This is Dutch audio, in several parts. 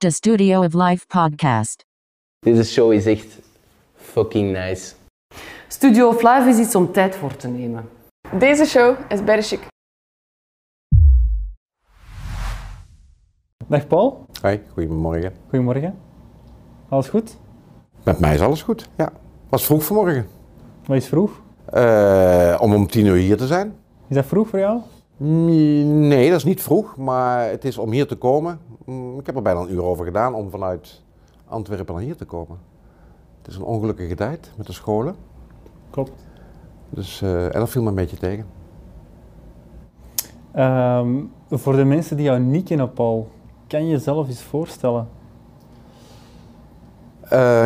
De Studio of Life podcast. Deze show is echt fucking nice. Studio of Life is iets om tijd voor te nemen. Deze show is bijna chic. Dag Paul. Hoi, goedemorgen. Goedemorgen. Alles goed? Met mij is alles goed, ja. Was vroeg vanmorgen. Wat is vroeg? Om 10:00 hier te zijn. Is dat vroeg voor jou? Nee, dat is niet vroeg, maar het is om hier te komen. Ik heb er bijna een uur over gedaan om vanuit Antwerpen naar hier te komen. Het is een ongelukkige tijd met de scholen. Klopt. Dus, en dat viel me een beetje tegen. Voor de mensen die jou niet kennen, Paul, kan je jezelf eens voorstellen?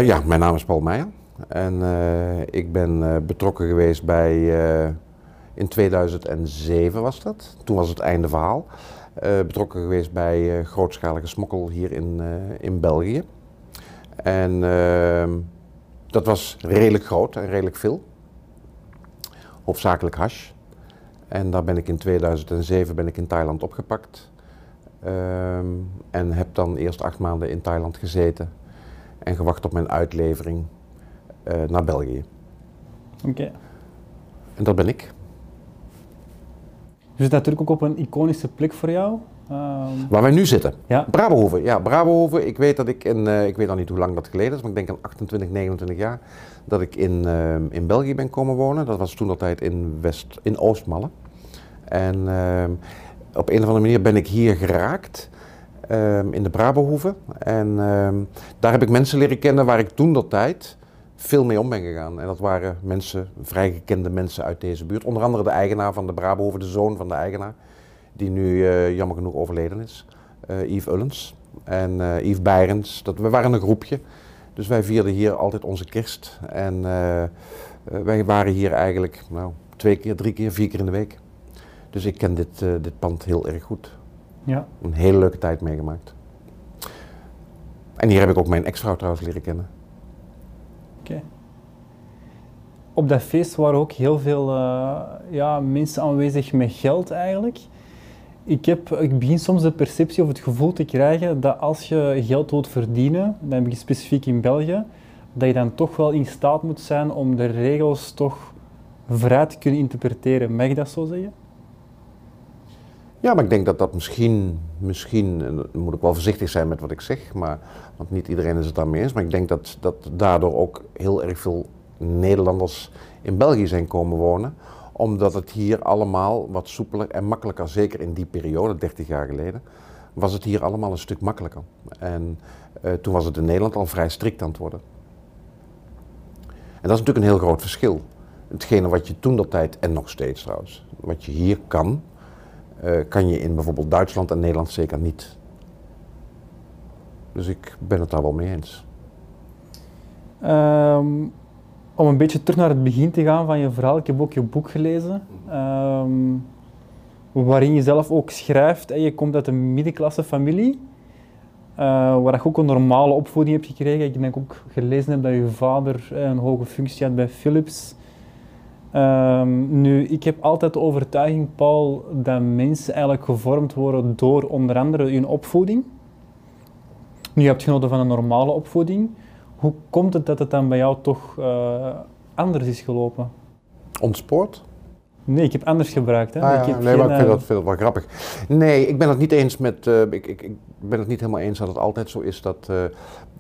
Ja, mijn naam is Paul Meijer. En ik ben betrokken geweest bij... in 2007 was dat, toen was het einde verhaal. Betrokken geweest bij grootschalige smokkel hier in België. En dat was redelijk groot en redelijk veel. Hoofdzakelijk hash. En daar ben ik in 2007 in Thailand opgepakt. En heb dan eerst 8 maanden in Thailand gezeten en gewacht op mijn uitlevering naar België. Oké. Okay. En dat ben ik. Dus natuurlijk ook op een iconische plek voor jou? Waar wij nu zitten. Ja. Brabehoeven. Ja, Brabehoeven. Ik weet dat ik weet al niet hoe lang dat geleden is, maar ik denk aan 28, 29 jaar dat ik in België ben komen wonen. Dat was toen altijd in Oostmallen. En op een of andere manier ben ik hier geraakt in de Brabehoeven. En daar heb ik mensen leren kennen waar ik toen dat tijd veel mee om ben gegaan. En dat waren mensen, vrij gekende mensen uit deze buurt. Onder andere de eigenaar van de Brabehoeven, de zoon van de eigenaar, die nu jammer genoeg overleden is. Yves Ullens en Yves Beirens. We waren een groepje, dus wij vierden hier altijd onze kerst. En wij waren hier eigenlijk 2 keer, 3 keer, 4 keer in de week. Dus ik ken dit pand heel erg goed. Ja. Een hele leuke tijd meegemaakt. En hier heb ik ook mijn ex-vrouw trouwens leren kennen. Okay. Op dat feest waren ook heel veel mensen aanwezig met geld eigenlijk. Ik begin soms de perceptie of het gevoel te krijgen dat als je geld wilt verdienen, dan heb ik specifiek in België, dat je dan toch wel in staat moet zijn om de regels toch vrij te kunnen interpreteren. Mag ik dat zo zeggen? Ja, maar ik denk dat dat misschien, en moet ik wel voorzichtig zijn met wat ik zeg, want niet iedereen is het daarmee eens, maar ik denk dat daardoor ook heel erg veel Nederlanders in België zijn komen wonen, omdat het hier allemaal wat soepeler en makkelijker, zeker in die periode, 30 jaar geleden, was het hier allemaal een stuk makkelijker. En toen was het in Nederland al vrij strikt aan het worden. En dat is natuurlijk een heel groot verschil. Hetgene wat je toen dat tijd, en nog steeds trouwens, wat je hier kan je in bijvoorbeeld Duitsland en Nederland zeker niet. Dus ik ben het daar wel mee eens. Om een beetje terug naar het begin te gaan van je verhaal. Ik heb ook je boek gelezen, waarin je zelf ook schrijft. En je komt uit een middenklassefamilie, waar je ook een normale opvoeding hebt gekregen. Ik denk ook gelezen heb dat je vader een hoge functie had bij Philips. Nu, ik heb altijd de overtuiging, Paul, dat mensen eigenlijk gevormd worden door onder andere hun opvoeding. Nu, je hebt genoten van een normale opvoeding. Hoe komt het dat het dan bij jou toch anders is gelopen? Ontspoord? Nee, ik heb anders gebruikt. Hè? Maar ik vind dat veel wel grappig. Nee, ik ben het niet eens met. Ik ben het niet helemaal eens dat het altijd zo is dat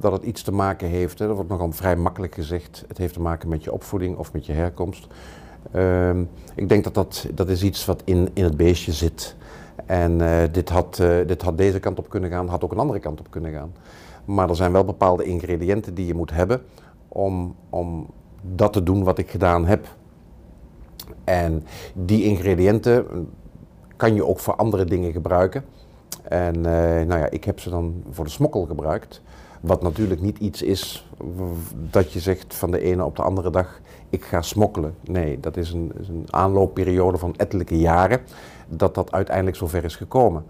het iets te maken heeft. Hè? Dat wordt nogal vrij makkelijk gezegd. Het heeft te maken met je opvoeding of met je herkomst. Ik denk dat is iets wat in het beestje zit. En dit had deze kant op kunnen gaan, had ook een andere kant op kunnen gaan. Maar er zijn wel bepaalde ingrediënten die je moet hebben om dat te doen wat ik gedaan heb. En die ingrediënten kan je ook voor andere dingen gebruiken. En ik heb ze dan voor de smokkel gebruikt. Wat natuurlijk niet iets is dat je zegt van de ene op de andere dag, ik ga smokkelen. Nee, dat is een aanloopperiode van ettelijke jaren dat uiteindelijk zover is gekomen.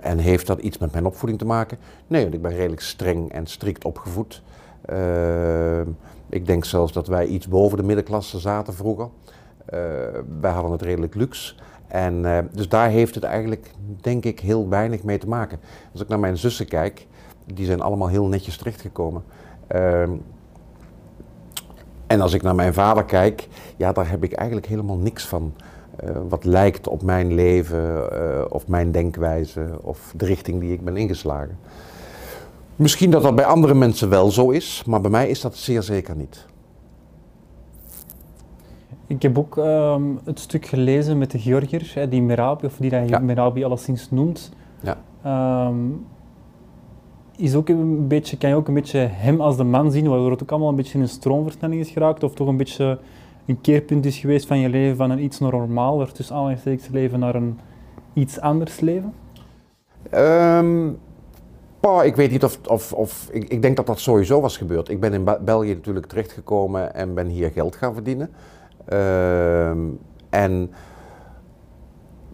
En heeft dat iets met mijn opvoeding te maken? Nee, want ik ben redelijk streng en strikt opgevoed. Ik denk zelfs dat wij iets boven de middenklasse zaten vroeger. Wij hadden het redelijk luxe En dus daar heeft het eigenlijk, denk ik, heel weinig mee te maken. Als ik naar mijn zussen kijk, die zijn allemaal heel netjes terechtgekomen. En als ik naar mijn vader kijk, ja, daar heb ik eigenlijk helemaal niks van. Wat lijkt op mijn leven of mijn denkwijze of de richting die ik ben ingeslagen. Misschien dat dat bij andere mensen wel zo is, maar bij mij is dat zeer zeker niet. Ik heb ook het stuk gelezen met de Georgiër, hè, die Merabi, of die hij Merabi alleszins noemt. Ja. Is ook een beetje, kan je ook een beetje hem als de man zien, waardoor het ook allemaal een beetje in een stroomversnelling is geraakt, of toch een beetje een keerpunt is geweest van je leven, van een iets normaler, tussen aanhalingstekens leven, naar een iets anders leven? Ik weet niet of ik denk dat dat sowieso was gebeurd. Ik ben in België natuurlijk terechtgekomen en ben hier geld gaan verdienen. En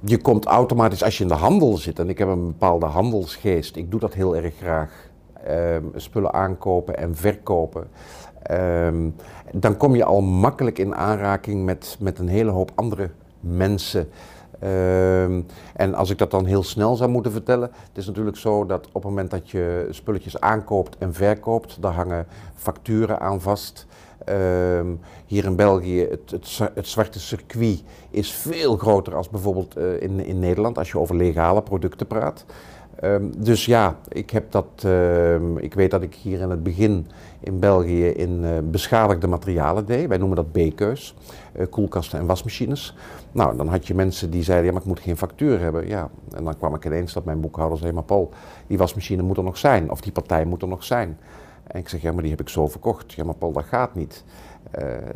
je komt automatisch, als je in de handel zit, en ik heb een bepaalde handelsgeest, ik doe dat heel erg graag, spullen aankopen en verkopen, dan kom je al makkelijk in aanraking met een hele hoop andere mensen. En als ik dat dan heel snel zou moeten vertellen, het is natuurlijk zo dat op het moment dat je spulletjes aankoopt en verkoopt, daar hangen facturen aan vast. Hier in België, het zwarte circuit is veel groter als bijvoorbeeld in Nederland, als je over legale producten praat. Dus ja, ik weet dat ik hier in het begin in België in beschadigde materialen deed. Wij noemen dat B-keus, koelkasten en wasmachines. Nou, dan had je mensen die zeiden, ja, maar ik moet geen factuur hebben. Ja, en dan kwam ik ineens dat mijn boekhouder zei, maar Paul, die wasmachine moet er nog zijn, of die partij moet er nog zijn. En ik zeg, ja, maar die heb ik zo verkocht. Ja, maar Paul, dat gaat niet.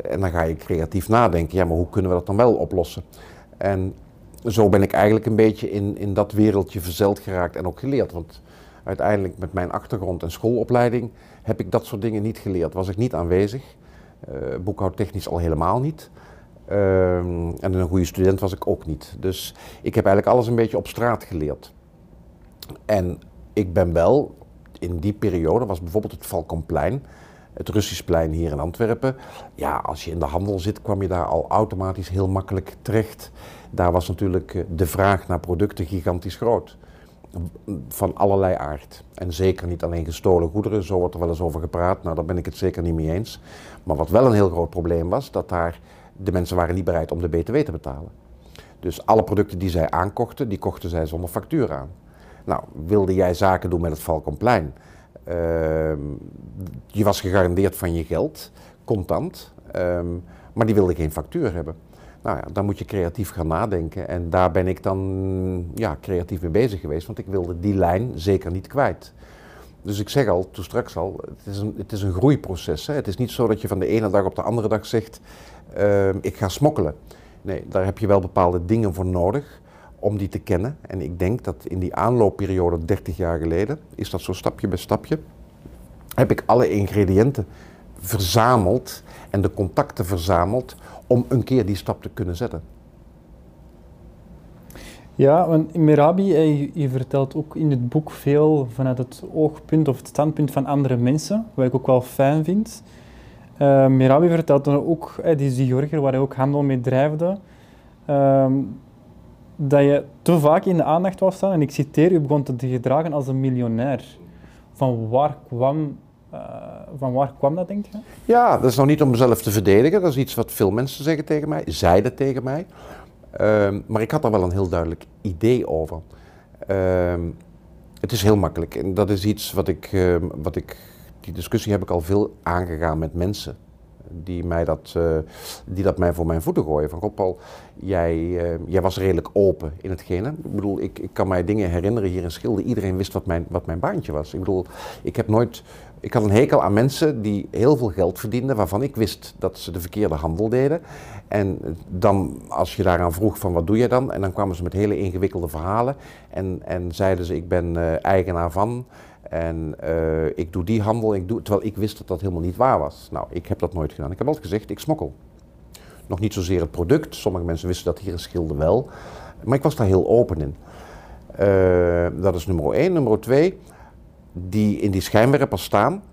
En dan ga je creatief nadenken, ja, maar hoe kunnen we dat dan wel oplossen? En zo ben ik eigenlijk een beetje in dat wereldje verzeld geraakt en ook geleerd. Want uiteindelijk met mijn achtergrond en schoolopleiding heb ik dat soort dingen niet geleerd. Was ik niet aanwezig, boekhoudtechnisch al helemaal niet. En een goede student was ik ook niet. Dus ik heb eigenlijk alles een beetje op straat geleerd. En ik ben wel, in die periode was bijvoorbeeld het Falconplein, het Russischplein hier in Antwerpen. Ja, als je in de handel zit, kwam je daar al automatisch heel makkelijk terecht. Daar was natuurlijk de vraag naar producten gigantisch groot. Van allerlei aard. En zeker niet alleen gestolen goederen, zo wordt er wel eens over gepraat. Nou, daar ben ik het zeker niet mee eens. Maar wat wel een heel groot probleem was, dat daar de mensen waren niet bereid om de BTW te betalen. Dus alle producten die zij aankochten, die kochten zij zonder factuur aan. Nou, wilde jij zaken doen met het Falconplein? Je was gegarandeerd van je geld, contant, maar die wilde geen factuur hebben. Nou ja, dan moet je creatief gaan nadenken en daar ben ik dan creatief mee bezig geweest, want ik wilde die lijn zeker niet kwijt. Dus ik zeg al, toen straks al, het is een groeiproces. Hè? Het is niet zo dat je van de ene dag op de andere dag zegt, ik ga smokkelen. Nee, daar heb je wel bepaalde dingen voor nodig om die te kennen. En ik denk dat in die aanloopperiode 30 jaar geleden, is dat zo stapje bij stapje, heb ik alle ingrediënten verzameld en de contacten verzameld om een keer die stap te kunnen zetten. Ja, want Merabi, je vertelt ook in het boek veel vanuit het oogpunt of het standpunt van andere mensen, wat ik ook wel fijn vind. Merabi vertelt dan ook, die Georgiër waar hij ook handel mee drijfde, dat je te vaak in de aandacht was staan, en ik citeer, je begon te gedragen als een miljonair. Van waar kwam dat, denk je? Ja, dat is nog niet om mezelf te verdedigen. Dat is iets wat veel mensen zeggen tegen mij, zeiden tegen mij. Maar ik had daar wel een heel duidelijk idee over. Het is heel makkelijk. En dat is iets die discussie heb ik al veel aangegaan met mensen. Die dat mij voor mijn voeten gooien. Van God, Paul, jij was redelijk open in hetgene. Ik bedoel, ik kan mij dingen herinneren hier in Schilde. Iedereen wist wat mijn baantje was. Ik bedoel, ik had een hekel aan mensen die heel veel geld verdienden, waarvan ik wist dat ze de verkeerde handel deden. En dan, als je daaraan vroeg van wat doe je dan? En dan kwamen ze met hele ingewikkelde verhalen. En zeiden ze, ik ben eigenaar van. En ik doe die handel, terwijl ik wist dat dat helemaal niet waar was. Nou, ik heb dat nooit gedaan. Ik heb altijd gezegd, ik smokkel. Nog niet zozeer het product. Sommige mensen wisten dat hier in Schilde wel. Maar ik was daar heel open in. Dat is nummer 1. Nummer 2, die in die schijnwerpers staan.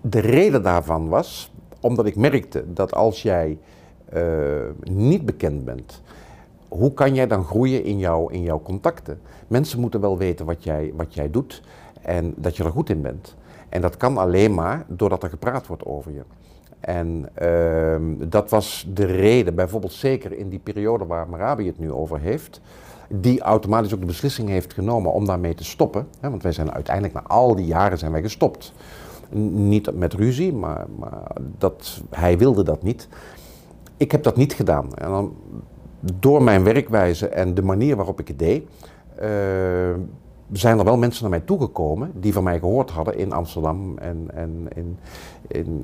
De reden daarvan was, omdat ik merkte dat als jij niet bekend bent, hoe kan jij dan groeien in jouw contacten? Mensen moeten wel weten wat jij doet en dat je er goed in bent. En dat kan alleen maar doordat er gepraat wordt over je. En dat was de reden, bijvoorbeeld zeker in die periode waar Merabi het nu over heeft, die automatisch ook de beslissing heeft genomen om daarmee te stoppen. Hè, want wij zijn uiteindelijk, na al die jaren zijn wij gestopt. Niet met ruzie, maar dat, hij wilde dat niet. Ik heb dat niet gedaan. En dan, door mijn werkwijze en de manier waarop ik het deed, zijn er wel mensen naar mij toegekomen die van mij gehoord hadden in Amsterdam en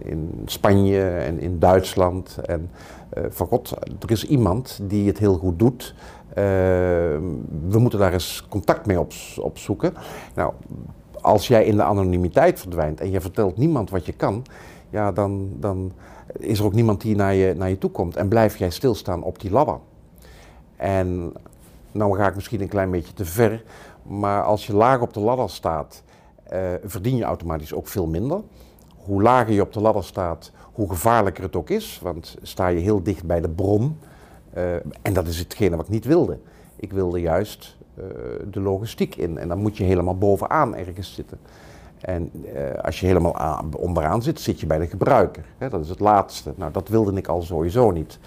in Spanje en in Duitsland. En van god, er is iemand die het heel goed doet. We moeten daar eens contact mee op zoeken. Nou, als jij in de anonimiteit verdwijnt en je vertelt niemand wat je kan, ja, dan is er ook niemand die naar je toe komt. En blijf jij stilstaan op die ladder. En nou ga ik misschien een klein beetje te ver, maar als je laag op de ladder staat, verdien je automatisch ook veel minder. Hoe lager je op de ladder staat, hoe gevaarlijker het ook is, want sta je heel dicht bij de bron. En dat is hetgene wat ik niet wilde. Ik wilde juist de logistiek in en dan moet je helemaal bovenaan ergens zitten. En als je helemaal onderaan zit, zit je bij de gebruiker. Hè? Dat is het laatste. Nou, dat wilde ik al sowieso niet.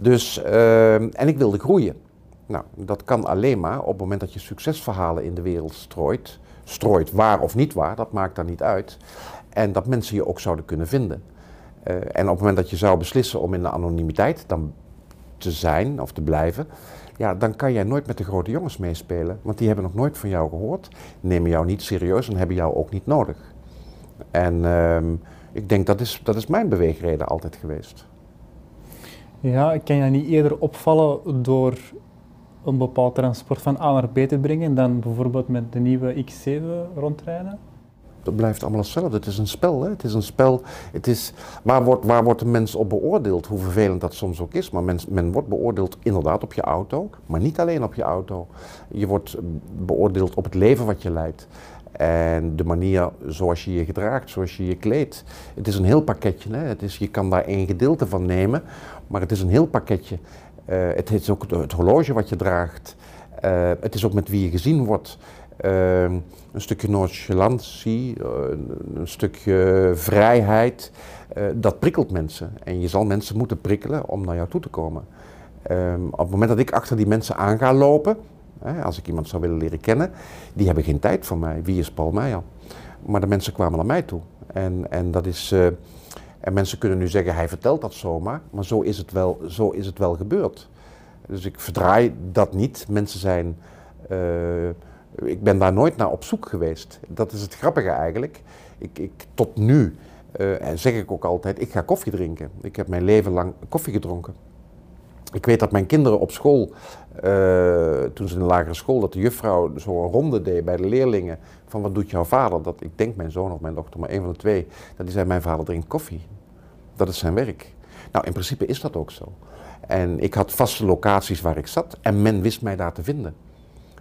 Dus, en ik wilde groeien. Nou, dat kan alleen maar op het moment dat je succesverhalen in de wereld strooit, waar of niet waar, dat maakt daar niet uit. En dat mensen je ook zouden kunnen vinden. En op het moment dat je zou beslissen om in de anonimiteit dan te zijn of te blijven, ja, dan kan jij nooit met de grote jongens meespelen, want die hebben nog nooit van jou gehoord, nemen jou niet serieus en hebben jou ook niet nodig. En ik denk dat is mijn beweegreden altijd geweest. Ja, kan jij niet eerder opvallen door een bepaald transport van A naar B te brengen dan bijvoorbeeld met de nieuwe X7 rondrijden? Dat blijft allemaal hetzelfde. Het is een spel. Hè? Het is een spel. Het is, waar wordt de mens op beoordeeld? Hoe vervelend dat soms ook is. Maar men wordt beoordeeld inderdaad op je auto. Maar niet alleen op je auto. Je wordt beoordeeld op het leven wat je leidt. En de manier zoals je je gedraagt, zoals je je kleedt. Het is een heel pakketje. Hè? Het is, je kan daar één gedeelte van nemen. Maar het is een heel pakketje. Het is ook het horloge wat je draagt. Het is ook met wie je gezien wordt. Een stukje nonchalantie, een stukje vrijheid, dat prikkelt mensen. En je zal mensen moeten prikkelen om naar jou toe te komen. Op het moment dat ik achter die mensen aan ga lopen, als ik iemand zou willen leren kennen, die hebben geen tijd voor mij. Wie is Paul Meijer? Maar de mensen kwamen naar mij toe. En dat is... En mensen kunnen nu zeggen, hij vertelt dat zomaar, maar zo is het wel gebeurd. Dus ik verdraai dat niet. Mensen zijn... Ik ben daar nooit naar op zoek geweest. Dat is het grappige eigenlijk. Tot nu zeg ik ook altijd, ik ga koffie drinken. Ik heb mijn leven lang koffie gedronken. Ik weet dat mijn kinderen op school, toen ze in de lagere school, dat de juffrouw zo'n ronde deed bij de leerlingen van wat doet jouw vader? Dat, ik denk mijn zoon of mijn dochter, maar één van de twee, dat die zei mijn vader drinkt koffie. Dat is zijn werk. Nou, in principe is dat ook zo. En ik had vaste locaties waar ik zat en men wist mij daar te vinden.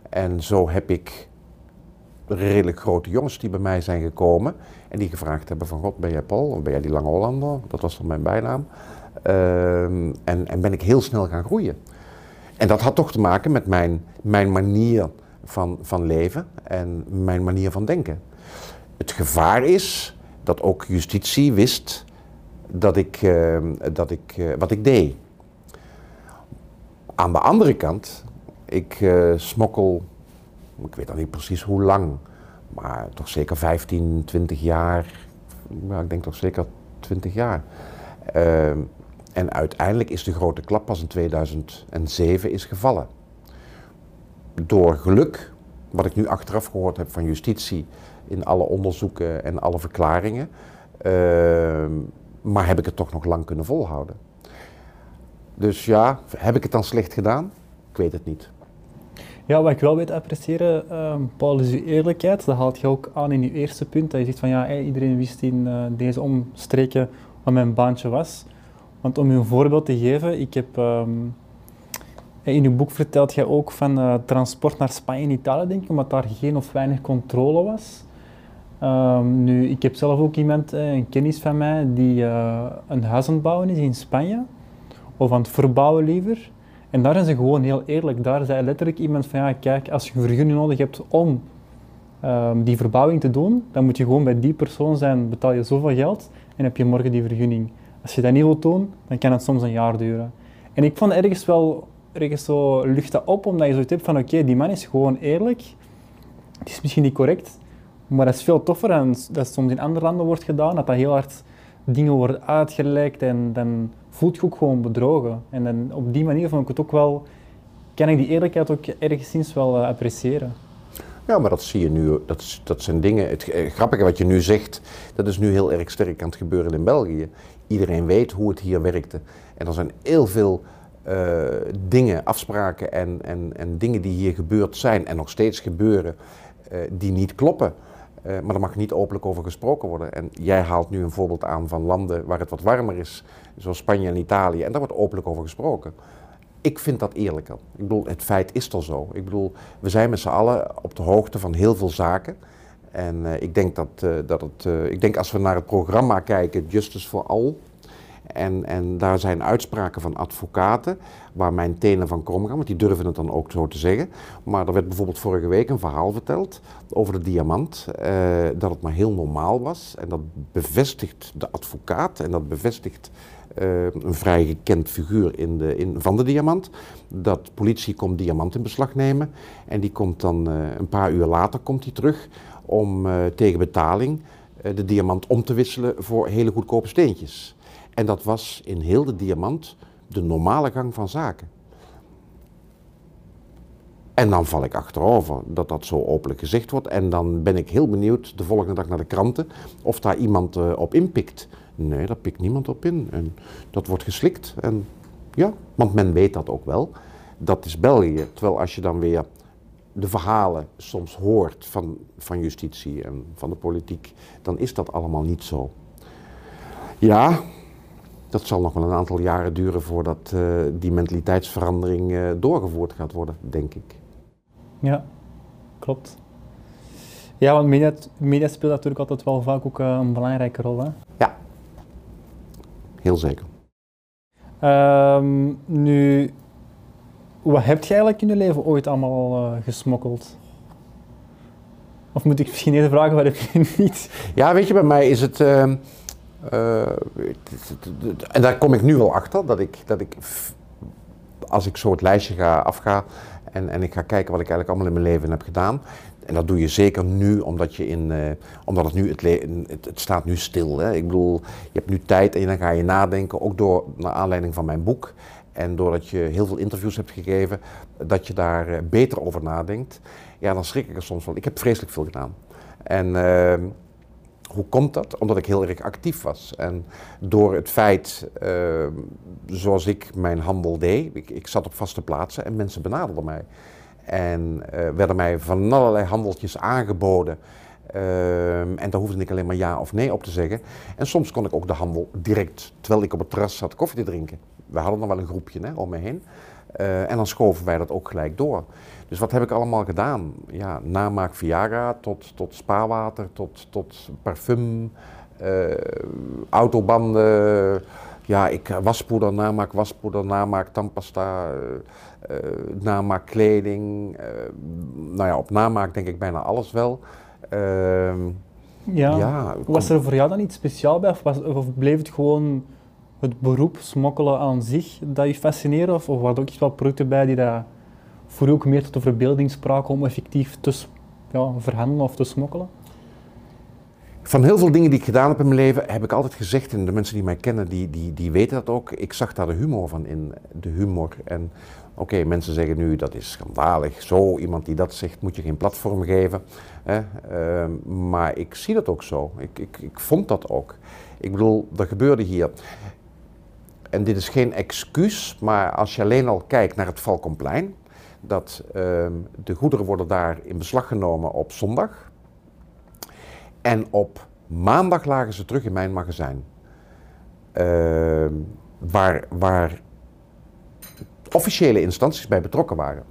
En zo heb ik redelijk grote jongens die bij mij zijn gekomen en die gevraagd hebben van god, ben jij Paul of ben jij die lange Hollander? Dat was dan mijn bijnaam. En ben ik heel snel gaan groeien. En dat had toch te maken met mijn manier van leven en mijn manier van denken. Het gevaar is dat ook justitie wist dat ik wat ik deed. Aan de andere kant, ik smokkel, ik weet dan niet precies hoe lang, maar toch zeker 15, 20 jaar. Nou, ik denk toch zeker 20 jaar. En uiteindelijk is de grote klap pas in 2007 is gevallen. Door geluk, wat ik nu achteraf gehoord heb van justitie in alle onderzoeken en alle verklaringen, maar heb ik het toch nog lang kunnen volhouden. Dus ja, heb ik het dan slecht gedaan? Ik weet het niet. Ja, wat ik wel weet appreciëren, Paul, is uw eerlijkheid. Dat haalt je ook aan in uw eerste punt. Dat je zegt van ja, iedereen wist in deze omstreken wat mijn baantje was. Want om u een voorbeeld te geven, ik heb, in uw boek vertelt jij ook van transport naar Spanje en Italië, denk ik, omdat daar geen of weinig controle was. Nu, ik heb zelf ook iemand, een kennis van mij, die een huis aan het bouwen is in Spanje. of aan het verbouwen liever. En daar zijn ze gewoon heel eerlijk. Daar zei letterlijk iemand van, ja kijk, als je een vergunning nodig hebt om die verbouwing te doen, dan moet je gewoon bij die persoon zijn, betaal je zoveel geld en heb je morgen die vergunning. Als je dat niet wilt doen, dan kan het soms een jaar duren. En ik vond ergens wel, ergens zo lucht dat op, omdat je zoiets hebt van, oké, die man is gewoon eerlijk. Het is misschien niet correct, maar dat is veel toffer dan dat soms in andere landen wordt gedaan, dat heel hard dingen worden uitgelekt en dan voelt je ook gewoon bedrogen. En dan, op die manier vond ik het ook wel, kan ik die eerlijkheid ook ergens wel appreciëren. Ja, maar dat zie je nu, dat zijn dingen, het grappige wat je nu zegt, dat is nu heel erg sterk aan het gebeuren in België. Iedereen weet hoe het hier werkte en er zijn heel veel dingen, afspraken en dingen die hier gebeurd zijn en nog steeds gebeuren, die niet kloppen. Maar daar mag niet openlijk over gesproken worden. En jij haalt nu een voorbeeld aan van landen waar het wat warmer is, zoals Spanje en Italië, en daar wordt openlijk over gesproken. Ik vind dat eerlijker. Ik bedoel, het feit is toch zo. Ik bedoel, we zijn met z'n allen op de hoogte van heel veel zaken. En ik denk dat als we naar het programma kijken, Justice for All, en daar zijn uitspraken van advocaten waar mijn tenen van krom gaan, want die durven het dan ook zo te zeggen. Maar er werd bijvoorbeeld vorige week een verhaal verteld over de diamant, dat het maar heel normaal was. En dat bevestigt de advocaat en dat bevestigt een vrij gekend figuur van de diamant. Dat politie komt diamant in beslag nemen en die komt dan een paar uur later komt die terug om tegen betaling de diamant om te wisselen voor hele goedkope steentjes. En dat was in heel de diamant de normale gang van zaken. En dan val ik achterover dat dat zo openlijk gezegd wordt. En dan ben ik heel benieuwd de volgende dag naar de kranten of daar iemand op inpikt. Nee, daar pikt niemand op in. En dat wordt geslikt. En ja, want men weet dat ook wel. Dat is België. Terwijl als je dan weer de verhalen soms hoort van justitie en van de politiek, dan is dat allemaal niet zo. Ja. Dat zal nog wel een aantal jaren duren voordat die mentaliteitsverandering doorgevoerd gaat worden, denk ik. Ja, klopt. Ja, want media speelt natuurlijk altijd wel vaak ook een belangrijke rol, hè? Ja, heel zeker. Nu, wat heb je eigenlijk in je leven ooit allemaal gesmokkeld? Of moet ik misschien eerder vragen, wat heb je niet? Ja, weet je, bij mij is het... en daar kom ik nu wel achter, dat ik als ik zo het lijstje afga en ik ga kijken wat ik eigenlijk allemaal in mijn leven heb gedaan. En dat doe je zeker nu, omdat, omdat het nu het staat nu stil. Hè? Ik bedoel, je hebt nu tijd en dan ga je nadenken, ook naar aanleiding van mijn boek. En doordat je heel veel interviews hebt gegeven, dat je daar beter over nadenkt. Ja, dan schrik ik er soms van. Ik heb vreselijk veel gedaan. En... hoe komt dat? Omdat ik heel erg actief was. En door het feit, zoals ik mijn handel deed, ik zat op vaste plaatsen en mensen benaderden mij. En werden mij van allerlei handeltjes aangeboden. En daar hoefde ik alleen maar ja of nee op te zeggen. En soms kon ik ook de handel direct, terwijl ik op het terras zat, koffie te drinken. We hadden nog wel een groepje om me heen. En dan schoven wij dat ook gelijk door. Dus wat heb ik allemaal gedaan? Ja, namaak Viagra tot spaarwater, tot parfum, autobanden. Ja, waspoeder, namaak tandpasta, namaak kleding. Nou ja, op namaak denk ik bijna alles wel. Was er voor jou dan iets speciaal bij? Of bleef het gewoon... het beroep, smokkelen aan zich, dat je fascineerde? Of waren er ook iets wat producten bij die daar voor je ook meer tot de verbeelding spraken om effectief te verhandelen of te smokkelen? Van heel veel dingen die ik gedaan heb in mijn leven, heb ik altijd gezegd, en de mensen die mij kennen, die weten dat ook, ik zag daar de humor van in. De humor. En oké, mensen zeggen nu, dat is schandalig. Zo, iemand die dat zegt, moet je geen platform geven. Hè? Maar ik zie dat ook zo. Ik vond dat ook. Ik bedoel, dat gebeurde hier. En dit is geen excuus, maar als je alleen al kijkt naar het Falconplein, dat de goederen worden daar in beslag genomen op zondag. En op maandag lagen ze terug in mijn magazijn. Waar officiële instanties bij betrokken waren.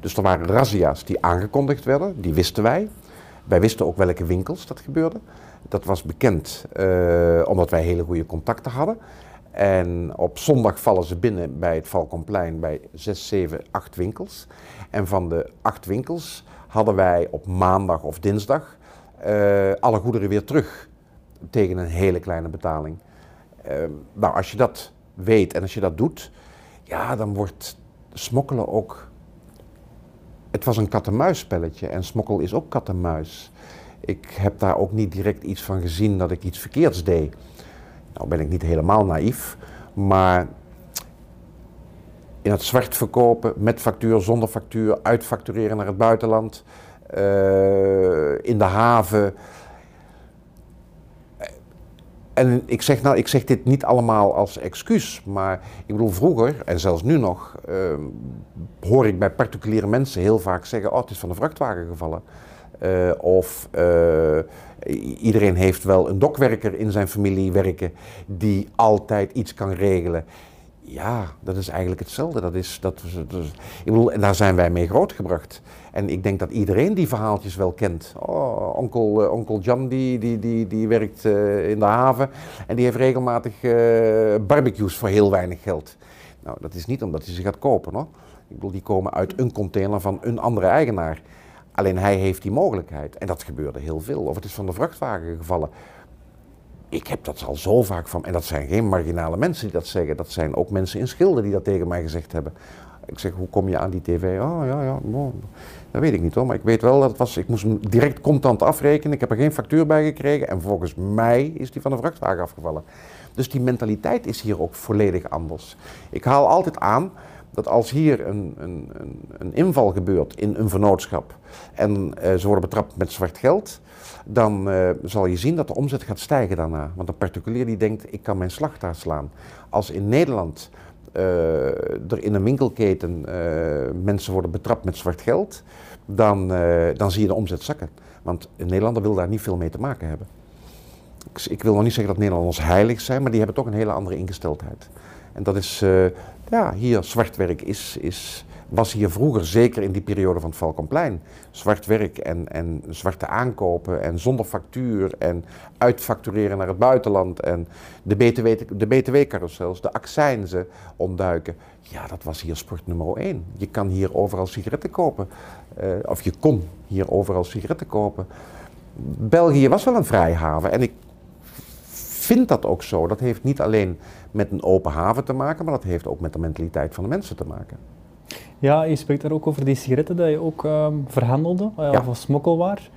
Dus er waren razzia's die aangekondigd werden, die wisten wij. Wij wisten ook welke winkels dat gebeurde. Dat was bekend, omdat wij hele goede contacten hadden. En op zondag vallen ze binnen bij het Falconplein bij 6, 7, 8 winkels. En van de 8 winkels hadden wij op maandag of dinsdag alle goederen weer terug. Tegen een hele kleine betaling. Nou, als je dat weet en als je dat doet, ja, dan wordt smokkelen ook... Het was een kat-en-muisspelletje en smokkel is ook kat-en-muis. Ik heb daar ook niet direct iets van gezien dat ik iets verkeerds deed. Nou ben ik niet helemaal naïef, maar in het zwart verkopen, met factuur, zonder factuur, uitfactureren naar het buitenland, in de haven. En ik zeg dit niet allemaal als excuus, maar ik bedoel vroeger, en zelfs nu nog, hoor ik bij particuliere mensen heel vaak zeggen, oh, het is van de vrachtwagen gevallen. Iedereen heeft wel een dokwerker in zijn familie werken die altijd iets kan regelen. Ja, dat is eigenlijk hetzelfde. Ik bedoel, en daar zijn wij mee grootgebracht. En ik denk dat iedereen die verhaaltjes wel kent. Oh, onkel Jan die werkt in de haven en die heeft regelmatig barbecues voor heel weinig geld. Nou, dat is niet omdat hij ze gaat kopen, hoor. Ik bedoel, die komen uit een container van een andere eigenaar. Alleen hij heeft die mogelijkheid. En dat gebeurde heel veel. Of het is van de vrachtwagen gevallen. Ik heb dat al zo vaak van... En dat zijn geen marginale mensen die dat zeggen. Dat zijn ook mensen in Schilde die dat tegen mij gezegd hebben. Ik zeg, hoe kom je aan die tv? Oh, ja, no, dat weet ik niet hoor. Maar ik weet wel dat het was... Ik moest hem direct contant afrekenen. Ik heb er geen factuur bij gekregen. En volgens mij is die van de vrachtwagen afgevallen. Dus die mentaliteit is hier ook volledig anders. Ik haal altijd aan... dat als hier een inval gebeurt in een vennootschap en ze worden betrapt met zwart geld, dan zal je zien dat de omzet gaat stijgen daarna. Want een particulier die denkt, ik kan mijn slag daar slaan. Als in Nederland er in een winkelketen mensen worden betrapt met zwart geld, dan zie je de omzet zakken. Want een Nederlander wil daar niet veel mee te maken hebben. Ik wil nog niet zeggen dat Nederlanders heilig zijn, maar die hebben toch een hele andere ingesteldheid. En dat is... Ja, hier, zwart werk was hier vroeger, zeker in die periode van het Falconplein. Zwart werk en zwarte aankopen en zonder factuur en uitfactureren naar het buitenland en de btw-carousels, de accijnzen ontduiken. Ja, dat was hier sport nummer 1. Je kan hier overal sigaretten kopen. Of je kon hier overal sigaretten kopen. België was wel een vrijhaven en ik vind dat ook zo. Dat heeft niet alleen... met een open haven te maken, maar dat heeft ook met de mentaliteit van de mensen te maken. Ja, je spreekt daar ook over die sigaretten dat je ook verhandelde, ja. Of smokkelwaar.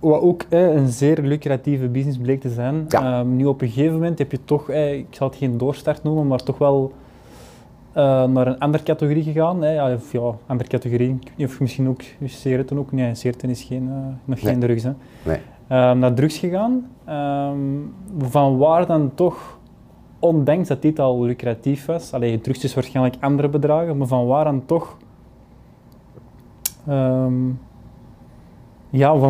Wat ook een zeer lucratieve business bleek te zijn. Ja. Nu op een gegeven moment heb je toch, ik zal het geen doorstart noemen, maar toch wel naar een andere categorie gegaan. Of ja, andere categorie, of misschien ook sigaretten ook. Nee, sigaretten is nog geen drugs. Hè. Nee. Naar drugs gegaan, van waar dan toch, ondanks dat dit al lucratief was, allee, drugs is waarschijnlijk andere bedragen, maar van waar dan toch, van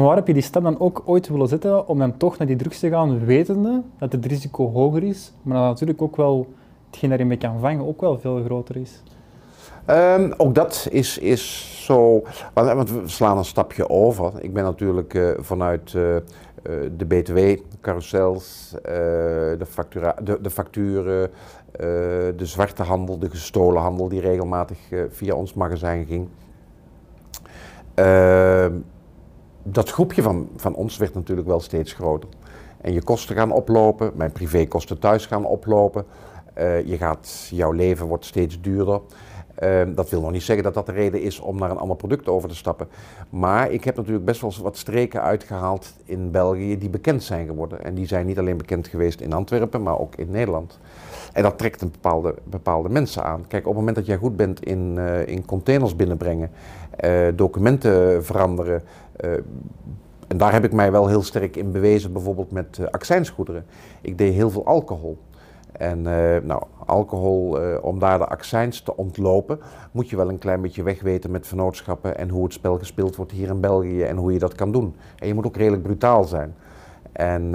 waar heb je die stap dan ook ooit willen zetten om dan toch naar die drugs te gaan, wetende dat het risico hoger is, maar dat natuurlijk ook wel, hetgeen daarin mee kan vangen, ook wel veel groter is. Ook dat is zo, want we slaan een stapje over. Ik ben natuurlijk vanuit de btw-carousels, de facturen, de zwarte handel, de gestolen handel die regelmatig via ons magazijn ging. Dat groepje van ons werd natuurlijk wel steeds groter. En je kosten gaan oplopen, mijn privékosten thuis gaan oplopen, jouw leven wordt steeds duurder. Dat wil nog niet zeggen dat dat de reden is om naar een ander product over te stappen. Maar ik heb natuurlijk best wel wat streken uitgehaald in België die bekend zijn geworden. En die zijn niet alleen bekend geweest in Antwerpen, maar ook in Nederland. En dat trekt een bepaalde mensen aan. Kijk, op het moment dat jij goed bent in containers binnenbrengen, documenten veranderen... en daar heb ik mij wel heel sterk in bewezen, bijvoorbeeld met accijnsgoederen. Ik deed heel veel alcohol. En alcohol, om daar de accijns te ontlopen, moet je wel een klein beetje wegweten met vennootschappen en hoe het spel gespeeld wordt hier in België en hoe je dat kan doen. En je moet ook redelijk brutaal zijn. En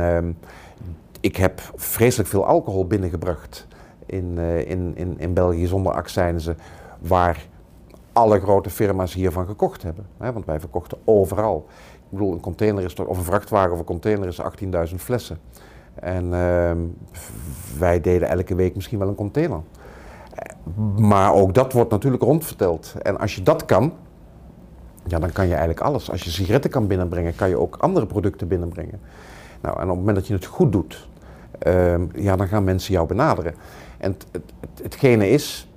ik heb vreselijk veel alcohol binnengebracht in België zonder accijnzen, waar alle grote firma's hiervan gekocht hebben. Hè? Want wij verkochten overal. Ik bedoel, een vrachtwagen of een container is 18.000 flessen. En wij deden elke week misschien wel een container. Maar ook dat wordt natuurlijk rondverteld. En als je dat kan, ja, dan kan je eigenlijk alles. Als je sigaretten kan binnenbrengen, kan je ook andere producten binnenbrengen. Nou, en op het moment dat je het goed doet, ja, dan gaan mensen jou benaderen. En hetgene is,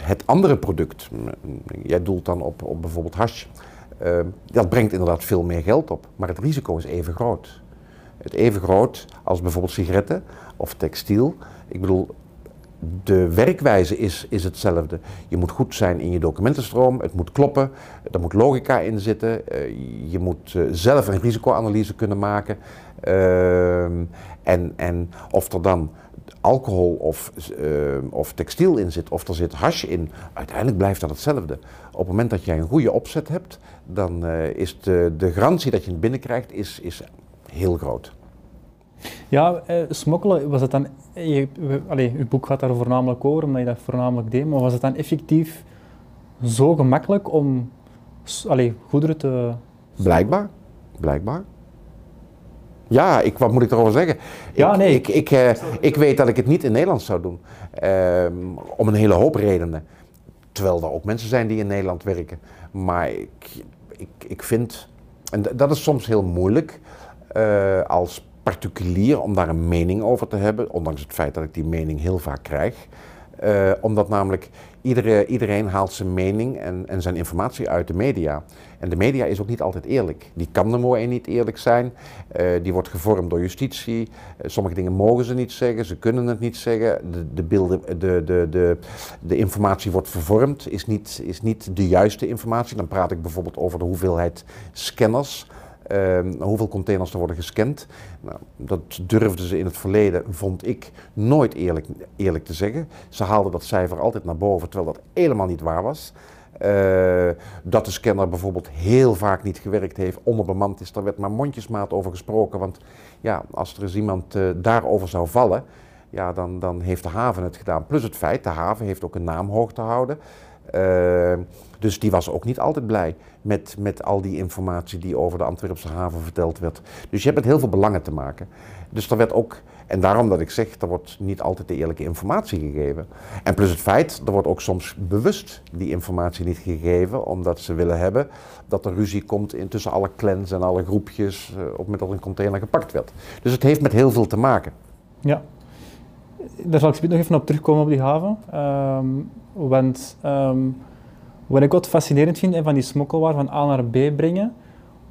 het andere product, jij doelt dan op bijvoorbeeld hash, dat brengt inderdaad veel meer geld op, maar het risico is even groot. Het even groot als bijvoorbeeld sigaretten of textiel. Ik bedoel, de werkwijze is hetzelfde. Je moet goed zijn in je documentenstroom, het moet kloppen, er moet logica in zitten, je moet zelf een risicoanalyse kunnen maken. En of er dan alcohol of textiel in zit, of er zit hash in, uiteindelijk blijft dat hetzelfde. Op het moment dat jij een goede opzet hebt, dan is de garantie dat je het binnenkrijgt is heel groot. Ja, smokkelen, was het dan, uw boek gaat daar voornamelijk over, omdat je dat voornamelijk deed, maar was het dan effectief zo gemakkelijk om goederen te... Blijkbaar. Ja, wat moet ik daarover zeggen? Ik weet dat ik het niet in Nederland zou doen, om een hele hoop redenen. Terwijl er ook mensen zijn die in Nederland werken. Maar ik vind, en dat is soms heel moeilijk, als particulier om daar een mening over te hebben, ondanks het feit dat ik die mening heel vaak krijg. Omdat namelijk iedereen haalt zijn mening en zijn informatie uit de media. En de media is ook niet altijd eerlijk. Die kan er mooi niet eerlijk zijn. Die wordt gevormd door justitie. Sommige dingen mogen ze niet zeggen, ze kunnen het niet zeggen. De informatie wordt vervormd, is niet de juiste informatie. Dan praat ik bijvoorbeeld over de hoeveelheid scanners. Hoeveel containers er worden gescand. Nou, dat durfden ze in het verleden, vond ik, nooit eerlijk te zeggen. Ze haalden dat cijfer altijd naar boven, terwijl dat helemaal niet waar was. Dat de scanner bijvoorbeeld heel vaak niet gewerkt heeft, onderbemand is, daar werd maar mondjesmaat over gesproken. Want ja, als er eens iemand daarover zou vallen, ja, dan heeft de haven het gedaan. Plus het feit, de haven heeft ook een naam hoog te houden. Dus die was ook niet altijd blij met al die informatie die over de Antwerpse haven verteld werd. Dus je hebt met heel veel belangen te maken. Dus er werd ook, en daarom dat ik zeg, er wordt niet altijd de eerlijke informatie gegeven. En plus het feit, er wordt ook soms bewust die informatie niet gegeven, omdat ze willen hebben dat er ruzie komt tussen alle clans en alle groepjes op het moment dat een container gepakt werd. Dus het heeft met heel veel te maken. Ja. Daar zal ik nog even op terugkomen op die haven, want wat ik wat fascinerend vind van die smokkelwaar van A naar B brengen,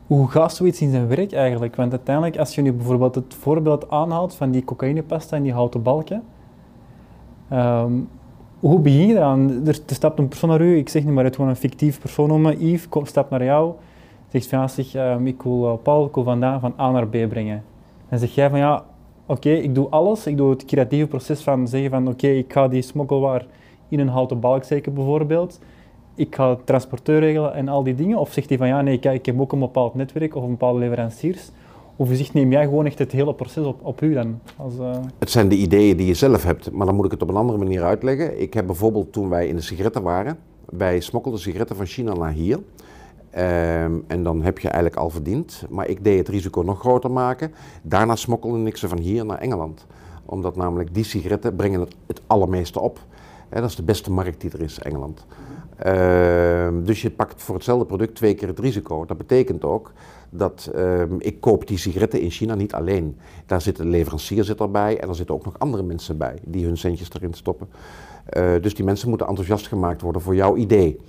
hoe gaat zoiets in zijn werk eigenlijk? Want uiteindelijk, als je nu bijvoorbeeld het voorbeeld aanhaalt van die cocaïnepasta en die houten balken, hoe begin je eraan? Er stapt een persoon naar u, ik zeg niet maar, het gewoon een fictief persoon noemen, Yves, stapt naar jou, zegt van ik wil Paul, ik wil vandaan van A naar B brengen. Dan zeg jij van ja, oké, ik doe alles. Ik doe het creatieve proces van zeggen van oké, ik ga die smokkelwaar in een houten balk steken bijvoorbeeld. Ik ga het transporteur regelen en al die dingen. Of zegt hij van ja, nee, kijk, ik heb ook een bepaald netwerk of een bepaalde leveranciers. Of zegt neem jij gewoon echt het hele proces op u dan? Het zijn de ideeën die je zelf hebt, maar dan moet ik het op een andere manier uitleggen. Ik heb bijvoorbeeld toen wij in de sigaretten waren, wij smokkelden sigaretten van China naar hier. En dan heb je eigenlijk al verdiend, maar ik deed het risico nog groter maken. Daarna smokkelde ik ze van hier naar Engeland, omdat namelijk die sigaretten brengen het allermeeste op. Dat is de beste markt die er is, Engeland. Dus je pakt voor hetzelfde product 2 keer het risico. Dat betekent ook dat ik koop die sigaretten in China niet alleen. Daar zit een leverancier erbij en er zitten ook nog andere mensen bij die hun centjes erin stoppen. Dus die mensen moeten enthousiast gemaakt worden voor jouw idee.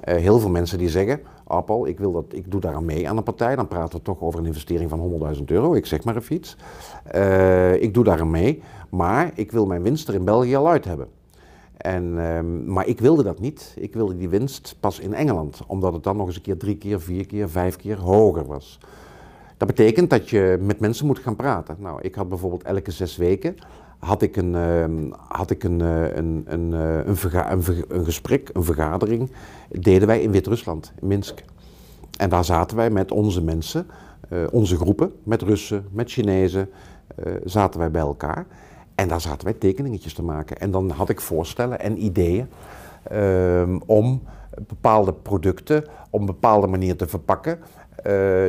Heel veel mensen die zeggen, Paul, ik doe daaraan mee aan een partij, dan praten we toch over een investering van €100.000, ik zeg maar een fiets. Ik doe daaraan mee, maar ik wil mijn winst er in België al uit hebben. Maar ik wilde dat niet, ik wilde die winst pas in Engeland, omdat het dan nog eens een keer 3 keer, 4 keer, 5 keer hoger was. Dat betekent dat je met mensen moet gaan praten. Nou, ik had bijvoorbeeld elke 6 weken... had ik een gesprek, een vergadering, deden wij in Wit-Rusland, in Minsk. En daar zaten wij met onze mensen, onze groepen, met Russen, met Chinezen, zaten wij bij elkaar. En daar zaten wij tekeningetjes te maken. En dan had ik voorstellen en ideeën om bepaalde producten op een bepaalde manier te verpakken,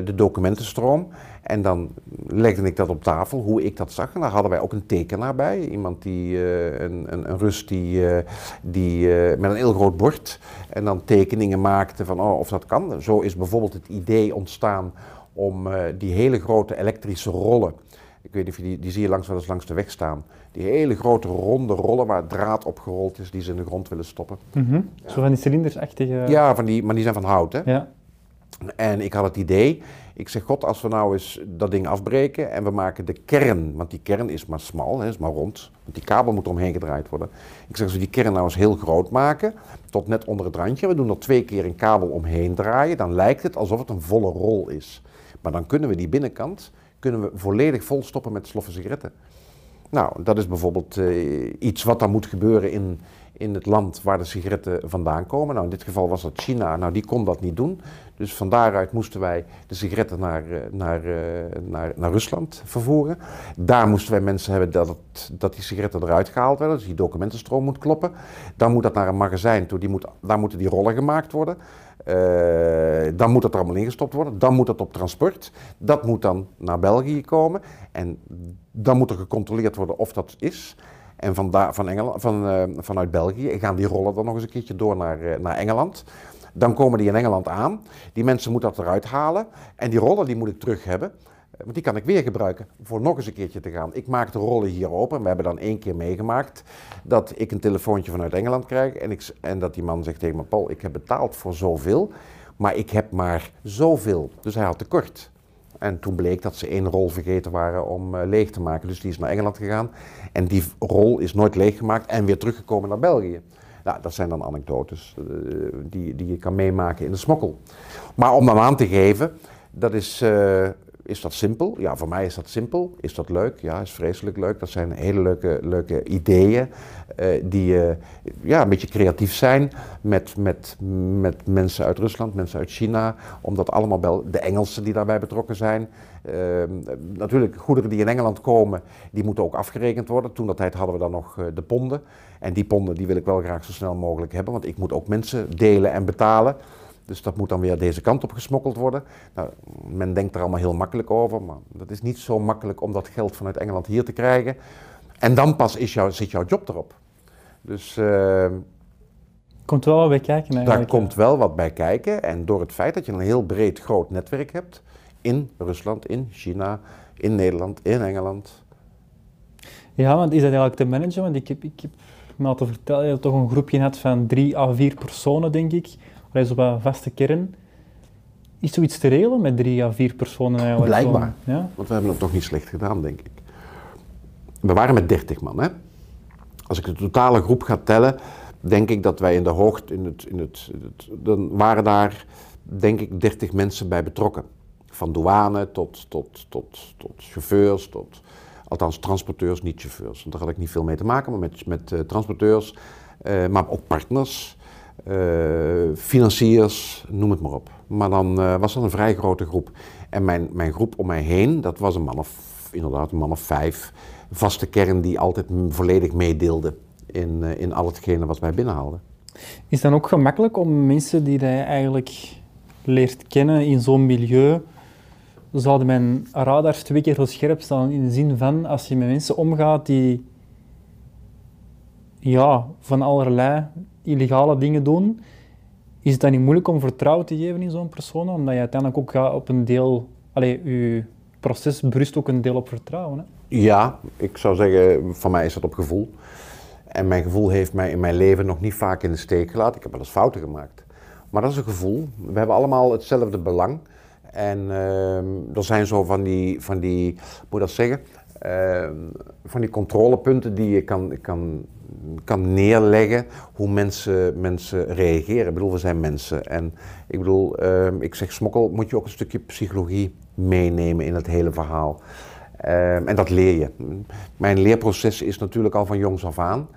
de documentenstroom. En dan legde ik dat op tafel, hoe ik dat zag. En daar hadden wij ook een tekenaar bij. Iemand die, een Rus die met een heel groot bord en dan tekeningen maakte van of dat kan. Zo is bijvoorbeeld het idee ontstaan om die hele grote elektrische rollen, ik weet niet of je die zie je langs wel eens langs de weg staan. Die hele grote ronde rollen waar draad opgerold is, die ze in de grond willen stoppen. Mm-hmm. Ja. Zo van die cilindersachtige... Ja, maar die zijn van hout, hè? Ja. En ik had het idee, ik zeg, god, als we nou eens dat ding afbreken en we maken de kern, want die kern is maar smal, hè, is maar rond, want die kabel moet omheen gedraaid worden. Ik zeg, als we die kern nou eens heel groot maken, tot net onder het randje, we doen er 2 keer een kabel omheen draaien, dan lijkt het alsof het een volle rol is. Maar dan kunnen we die binnenkant, kunnen we volledig volstoppen met sloffen sigaretten. Nou, dat is bijvoorbeeld iets wat dan moet gebeuren in het land waar de sigaretten vandaan komen. Nou, in dit geval was dat China. Nou, die kon dat niet doen. Dus van daaruit moesten wij de sigaretten naar Rusland vervoeren. Daar moesten wij mensen hebben dat die sigaretten eruit gehaald werden. Dus die documentenstroom moet kloppen. Dan moet dat naar een magazijn toe. Daar moeten die rollen gemaakt worden. Dan moet dat er allemaal ingestopt worden. Dan moet dat op transport. Dat moet dan naar België komen. En dan moet er gecontroleerd worden of dat is. En vanuit België gaan die rollen dan nog eens een keertje door naar Engeland. Dan komen die in Engeland aan. Die mensen moeten dat eruit halen. En die rollen die moet ik terug hebben. Want die kan ik weer gebruiken voor nog eens een keertje te gaan. Ik maak de rollen hier open. We hebben dan 1 keer meegemaakt dat ik een telefoontje vanuit Engeland krijg. En dat die man zegt tegen me, Paul, ik heb betaald voor zoveel. Maar ik heb maar zoveel. Dus hij had tekort. En toen bleek dat ze 1 rol vergeten waren om leeg te maken. Dus die is naar Engeland gegaan. En die rol is nooit leeggemaakt en weer teruggekomen naar België. Nou, dat zijn dan anekdotes die je kan meemaken in de smokkel. Maar om dan aan te geven, dat is dat simpel? Ja, voor mij is dat simpel. Is dat leuk? Ja, is vreselijk leuk. Dat zijn hele leuke ideeën die een beetje creatief zijn met mensen uit Rusland, mensen uit China. Omdat allemaal de Engelsen die daarbij betrokken zijn. Natuurlijk, goederen die in Engeland komen, die moeten ook afgerekend worden. Toen dat tijd hadden we dan nog de ponden. En die ponden die wil ik wel graag zo snel mogelijk hebben, want ik moet ook mensen delen en betalen. Dus dat moet dan weer deze kant op gesmokkeld worden. Nou, men denkt er allemaal heel makkelijk over, maar dat is niet zo makkelijk om dat geld vanuit Engeland hier te krijgen. En dan pas zit jouw job erop. Dus... komt wel wat bij kijken eigenlijk. Daar komt wel wat bij kijken. En door het feit dat je een heel breed groot netwerk hebt in Rusland, in China, in Nederland, in Engeland. Ja, want is dat eigenlijk te managen? Want ik heb me al te vertellen dat je toch een groepje had van 3 à 4 personen, denk ik. Dat is op een vaste kern. Is zoiets te regelen met 3 à 4 personen eigenlijk? Blijkbaar. Ja? Want we hebben dat toch niet slecht gedaan, denk ik. We waren met 30 man, hè. Als ik de totale groep ga tellen, denk ik dat wij in de hoogte... dan waren daar, denk ik, 30 mensen bij betrokken. Van douane tot chauffeurs, tot... Althans, transporteurs, niet chauffeurs. Want daar had ik niet veel mee te maken, maar met transporteurs. Maar ook partners. Financiers, noem het maar op. Maar dan was dat een vrij grote groep. En mijn groep om mij heen, dat was inderdaad een man of 5. Vaste kern die altijd volledig meedeelde in al hetgene wat wij binnenhaalden. Is het dan ook gemakkelijk om mensen die je eigenlijk leert kennen in zo'n milieu, zouden mijn radars 2 keer zo scherp staan in de zin van, als je met mensen omgaat die van allerlei illegale dingen doen, is het dan niet moeilijk om vertrouwen te geven in zo'n persoon, omdat je uiteindelijk ook gaat op een deel, je proces berust ook een deel op vertrouwen, hè? Ja, ik zou zeggen, van mij is dat op gevoel. En mijn gevoel heeft mij in mijn leven nog niet vaak in de steek gelaten. Ik heb wel eens fouten gemaakt. Maar dat is een gevoel. We hebben allemaal hetzelfde belang. En er zijn zo van die moet ik dat zeggen, van die controlepunten die je kan neerleggen hoe mensen reageren. Ik bedoel, we zijn mensen. En ik bedoel, ik zeg smokkel, moet je ook een stukje psychologie meenemen in het hele verhaal. En dat leer je. Mijn leerproces is natuurlijk al van jongs af aan.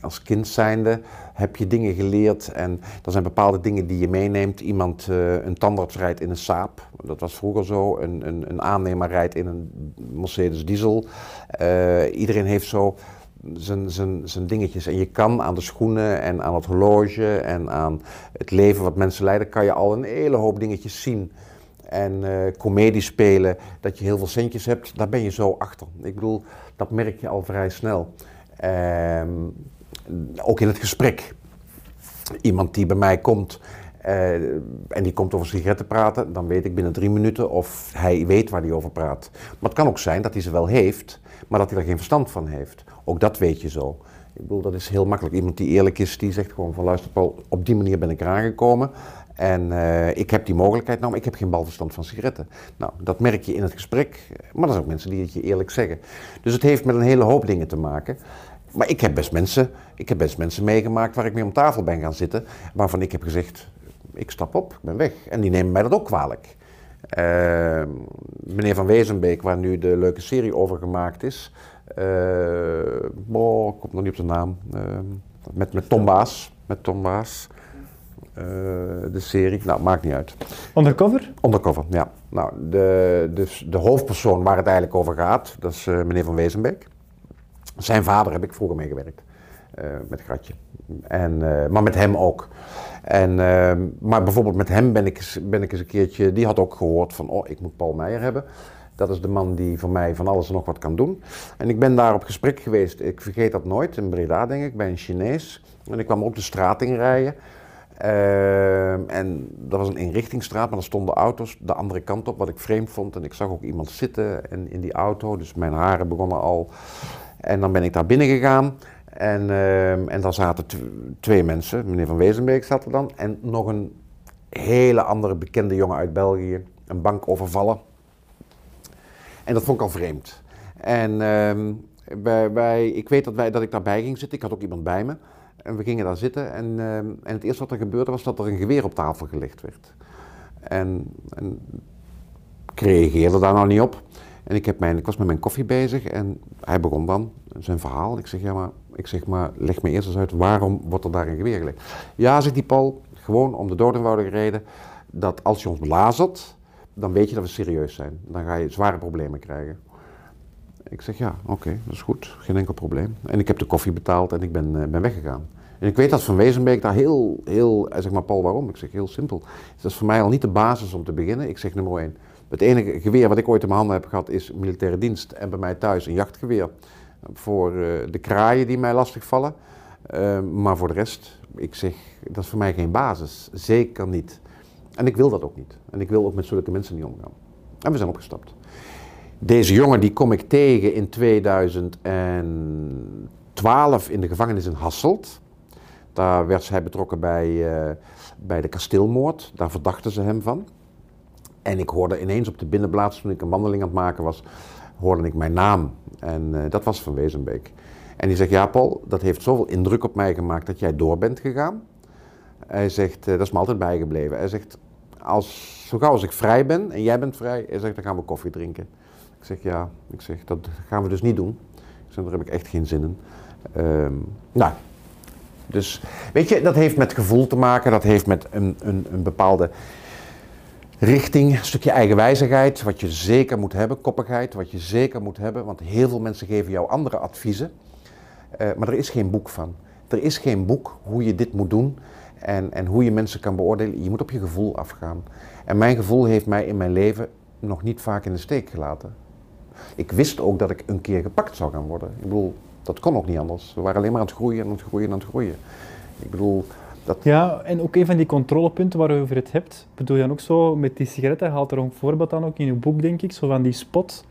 Als kind zijnde heb je dingen geleerd en er zijn bepaalde dingen die je meeneemt. Iemand, een tandarts rijdt in een Saab, dat was vroeger zo. Een aannemer rijdt in een Mercedes diesel. Iedereen heeft zo zijn dingetjes. En je kan aan de schoenen en aan het horloge en aan het leven wat mensen leiden, kan je al een hele hoop dingetjes zien. En comedie spelen, dat je heel veel centjes hebt, daar ben je zo achter. Ik bedoel, dat merk je al vrij snel. Ook in het gesprek. Iemand die bij mij komt en die komt over sigaretten praten, dan weet ik binnen 3 minuten of hij weet waar hij over praat. Maar het kan ook zijn dat hij ze wel heeft, maar dat hij er geen verstand van heeft. Ook dat weet je zo. Ik bedoel, dat is heel makkelijk. Iemand die eerlijk is, die zegt gewoon van luister Paul, op die manier ben ik eraan gekomen. En ik heb die mogelijkheid, nou, maar ik heb geen balverstand van sigaretten. Nou, dat merk je in het gesprek, maar er zijn ook mensen die het je eerlijk zeggen. Dus het heeft met een hele hoop dingen te maken. Maar ik heb best mensen meegemaakt waar ik mee om tafel ben gaan zitten, waarvan ik heb gezegd, ik stap op, ik ben weg. En die nemen mij dat ook kwalijk. Meneer Van Wezenbeek, waar nu de leuke serie over gemaakt is, ik kom nog niet op de naam, met Tom Baas. Met Tom Baas. De serie, nou maakt niet uit. Undercover? Undercover, ja. Nou, de hoofdpersoon waar het eigenlijk over gaat, dat is meneer Van Wezenbeek. Zijn vader heb ik vroeger meegewerkt, met Gratje. Maar met hem ook. Maar bijvoorbeeld met hem ben ik eens een keertje, die had ook gehoord van, oh, ik moet Paul Meijer hebben. Dat is de man die voor mij van alles en nog wat kan doen. En ik ben daar op gesprek geweest, ik vergeet dat nooit, in Breda denk ik, bij een Chinees. En ik kwam ook de straat in rijden. En dat was een eenrichtingsstraat, maar er stonden auto's de andere kant op, wat ik vreemd vond. En ik zag ook iemand zitten in die auto, dus mijn haren begonnen al. En dan ben ik daar binnen gegaan en daar zaten twee mensen, meneer Van Wezenbeek zat er dan, en nog een hele andere bekende jongen uit België, een bank overvallen. En dat vond ik al vreemd. En ik weet dat ik daarbij ging zitten, ik had ook iemand bij me. En we gingen daar zitten en het eerste wat er gebeurde was dat er een geweer op tafel gelegd werd. En ik reageerde daar nou niet op. En ik was met mijn koffie bezig en hij begon dan zijn verhaal. Ik zeg, maar leg me eerst eens uit, waarom wordt er daar een geweer gelegd? Ja, zegt die Paul, gewoon om de doodeenvoudige reden dat als je ons belazert, dan weet je dat we serieus zijn. Dan ga je zware problemen krijgen. Ik zeg, ja, oké, dat is goed, geen enkel probleem. En ik heb de koffie betaald en ik ben weggegaan. En ik weet dat Van Wezenbeek daar heel, zeg maar, Paul, waarom? Ik zeg, heel simpel. Dat is voor mij al niet de basis om te beginnen. Ik zeg, nummer 1, het enige geweer wat ik ooit in mijn handen heb gehad is militaire dienst. En bij mij thuis een jachtgeweer voor de kraaien die mij lastigvallen. Maar voor de rest, ik zeg, dat is voor mij geen basis. Zeker niet. En ik wil dat ook niet. En ik wil ook met zulke mensen niet omgaan. En we zijn opgestapt. Deze jongen die kom ik tegen in 2012 in de gevangenis in Hasselt. Daar werd hij betrokken bij de kasteelmoord. Daar verdachten ze hem van. En ik hoorde ineens op de binnenplaats, toen ik een wandeling aan het maken was, hoorde ik mijn naam. En dat was Van Wezenbeek. En die zegt, ja Paul, dat heeft zoveel indruk op mij gemaakt dat jij door bent gegaan. Hij zegt, dat is me altijd bijgebleven. Hij zegt, zo gauw als ik vrij ben en jij bent vrij, hij zegt, dan gaan we koffie drinken. Ik zeg, ja, dat gaan we dus niet doen. Ik zeg, daar heb ik echt geen zin in. Nou, dus, weet je, dat heeft met gevoel te maken, dat heeft met een bepaalde richting, een stukje eigenwijzigheid, wat je zeker moet hebben, koppigheid, wat je zeker moet hebben, want heel veel mensen geven jou andere adviezen, maar er is geen boek van. Er is geen boek hoe je dit moet doen en hoe je mensen kan beoordelen. Je moet op je gevoel afgaan. En mijn gevoel heeft mij in mijn leven nog niet vaak in de steek gelaten. Ik wist ook dat ik een keer gepakt zou gaan worden. Ik bedoel, dat kon ook niet anders. We waren alleen maar aan het groeien en aan het groeien en aan het groeien. Ik bedoel, dat... Ja, en ook een van die controlepunten waarover het hebt, bedoel je dan ook zo met die sigaretten, haalt er een voorbeeld aan ook in je boek, denk ik, zo van die spot,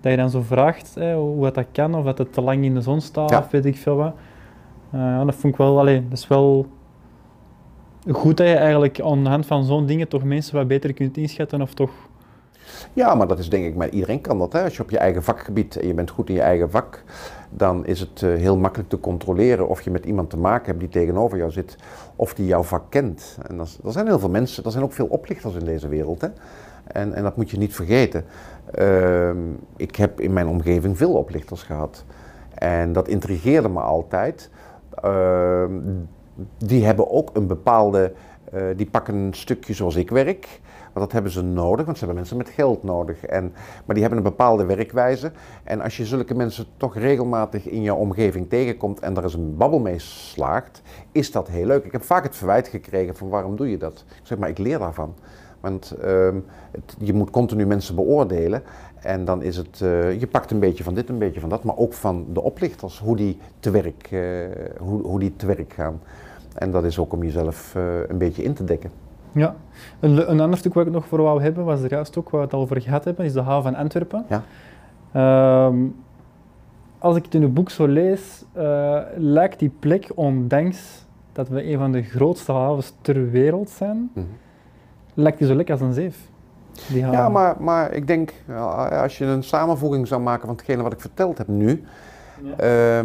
dat je dan zo vraagt hoe dat kan, of dat het te lang in de zon staat, ja. Of weet ik veel wat. Dat vond ik wel, dat is wel goed dat je eigenlijk aan de hand van zo'n dingen toch mensen wat beter kunt inschatten of toch... Ja, maar dat is denk ik, maar iedereen kan dat. Hè? Als je op je eigen vakgebied en je bent goed in je eigen vak, dan is het heel makkelijk te controleren of je met iemand te maken hebt die tegenover jou zit, of die jouw vak kent. En er zijn heel veel mensen, er zijn ook veel oplichters in deze wereld. Hè? En dat moet je niet vergeten. Ik heb in mijn omgeving veel oplichters gehad. En dat intrigeerde me altijd. Die hebben ook een bepaalde Die pakken een stukje zoals ik werk, want dat hebben ze nodig, want ze hebben mensen met geld nodig. Maar die hebben een bepaalde werkwijze. En als je zulke mensen toch regelmatig in jouw omgeving tegenkomt en daar eens een babbel mee slaagt, is dat heel leuk. Ik heb vaak het verwijt gekregen van waarom doe je dat? Ik zeg maar, ik leer daarvan. Want je moet continu mensen beoordelen en dan is het, je pakt een beetje van dit, een beetje van dat, maar ook van de oplichters, hoe die te werk gaan. En dat is ook om jezelf een beetje in te dekken. Ja, een ander stuk waar ik nog voor wou hebben, was er juist ook waar we het al over gehad hebben, is de haven van Antwerpen. Ja. Als ik het in het boek zo lees, lijkt die plek, ondanks dat we een van de grootste havens ter wereld zijn, lijkt die zo lekker als een zeef. Ja, maar ik denk, als je een samenvoeging zou maken van hetgene wat ik verteld heb nu, ja.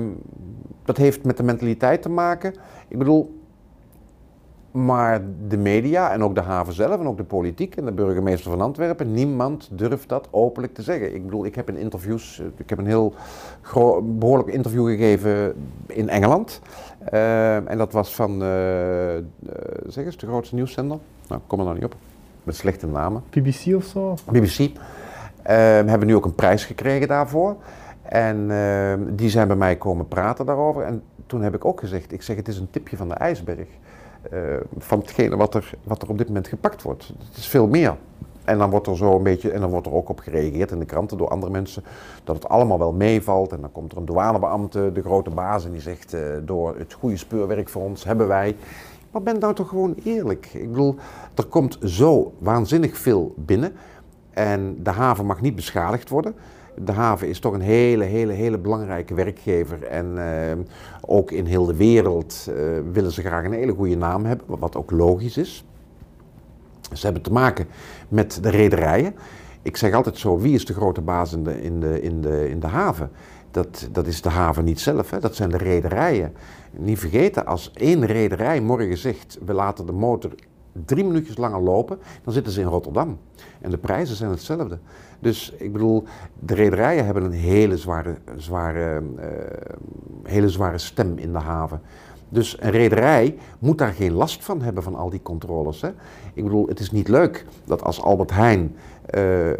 Dat heeft met de mentaliteit te maken. Ik bedoel, maar de media en ook de haven zelf en ook de politiek en de burgemeester van Antwerpen, niemand durft dat openlijk te zeggen. Ik bedoel, ik heb een heel behoorlijk interview gegeven in Engeland. En dat was van, zeg eens, de grootste nieuwszender. Nou, kom er nou niet op. Met slechte namen. BBC of zo? BBC. Hebben nu ook een prijs gekregen daarvoor. En die zijn bij mij komen praten daarover. En toen heb ik ook gezegd, ik zeg het is een tipje van de ijsberg. Van hetgene wat er op dit moment gepakt wordt. Het is veel meer. En dan wordt er zo een beetje, en dan wordt er ook op gereageerd in de kranten door andere mensen, dat het allemaal wel meevalt. En dan komt er een douanebeambte, de grote baas, en die zegt, door het goede speurwerk voor ons hebben wij. Maar ben nou toch gewoon eerlijk. Ik bedoel, er komt zo waanzinnig veel binnen. En de haven mag niet beschadigd worden. De haven is toch een hele belangrijke werkgever en ook in heel de wereld willen ze graag een hele goede naam hebben, wat ook logisch is. Ze hebben te maken met de rederijen. Ik zeg altijd zo, wie is de grote baas in de haven? Dat is de haven niet zelf, hè? Dat zijn de rederijen. Niet vergeten, als één rederij morgen zegt, we laten de motor 3 minuutjes langer lopen, dan zitten ze in Rotterdam. En de prijzen zijn hetzelfde. Dus ik bedoel, de rederijen hebben een hele zware stem in de haven. Dus een rederij moet daar geen last van hebben van al die controles. Hè? Ik bedoel, het is niet leuk dat als Albert Heijn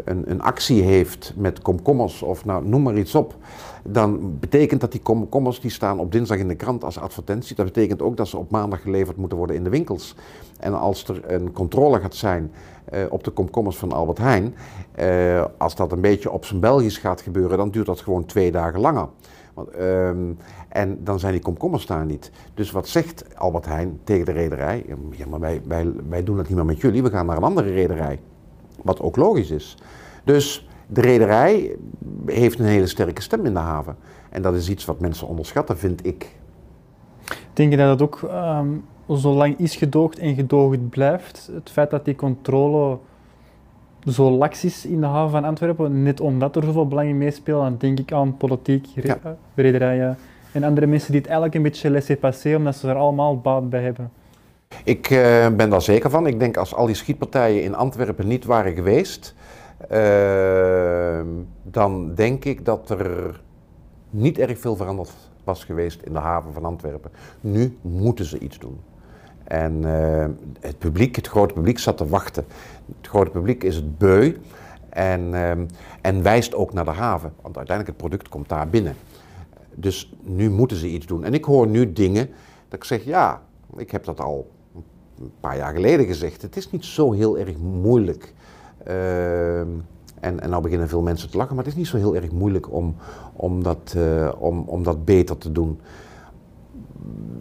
een actie heeft met komkommers of nou, noem maar iets op, dan betekent dat die komkommers die staan op dinsdag in de krant als advertentie, dat betekent ook dat ze op maandag geleverd moeten worden in de winkels. En als er een controle gaat zijn op de komkommers van Albert Heijn, als dat een beetje op zijn Belgisch gaat gebeuren, dan duurt dat gewoon 2 dagen langer. En dan zijn die komkommers daar niet. Dus wat zegt Albert Heijn tegen de rederij? Ja, maar wij doen dat niet meer met jullie, we gaan naar een andere rederij. Wat ook logisch is. Dus de rederij heeft een hele sterke stem in de haven. En dat is iets wat mensen onderschatten, vind ik. Denk je dat dat ook zo lang is gedoogd en gedoogd blijft? Het feit dat die controle zo lax is in de haven van Antwerpen, net omdat er zoveel belangen meespelen, dan denk ik aan politiek, rederijen en andere mensen die het eigenlijk een beetje laissez passer, omdat ze er allemaal baat bij hebben. Ik ben daar zeker van. Ik denk als al die schietpartijen in Antwerpen niet waren geweest, dan denk ik dat er niet erg veel veranderd was geweest in de haven van Antwerpen. Nu moeten ze iets doen. En het publiek, het grote publiek zat te wachten. Het grote publiek is het beu en wijst ook naar de haven, want uiteindelijk het product komt daar binnen. Dus nu moeten ze iets doen. En ik hoor nu dingen dat ik zeg, ja, ik heb dat al een paar jaar geleden gezegd, het is niet zo heel erg moeilijk. En nou beginnen veel mensen te lachen, maar het is niet zo heel erg moeilijk om dat beter te doen.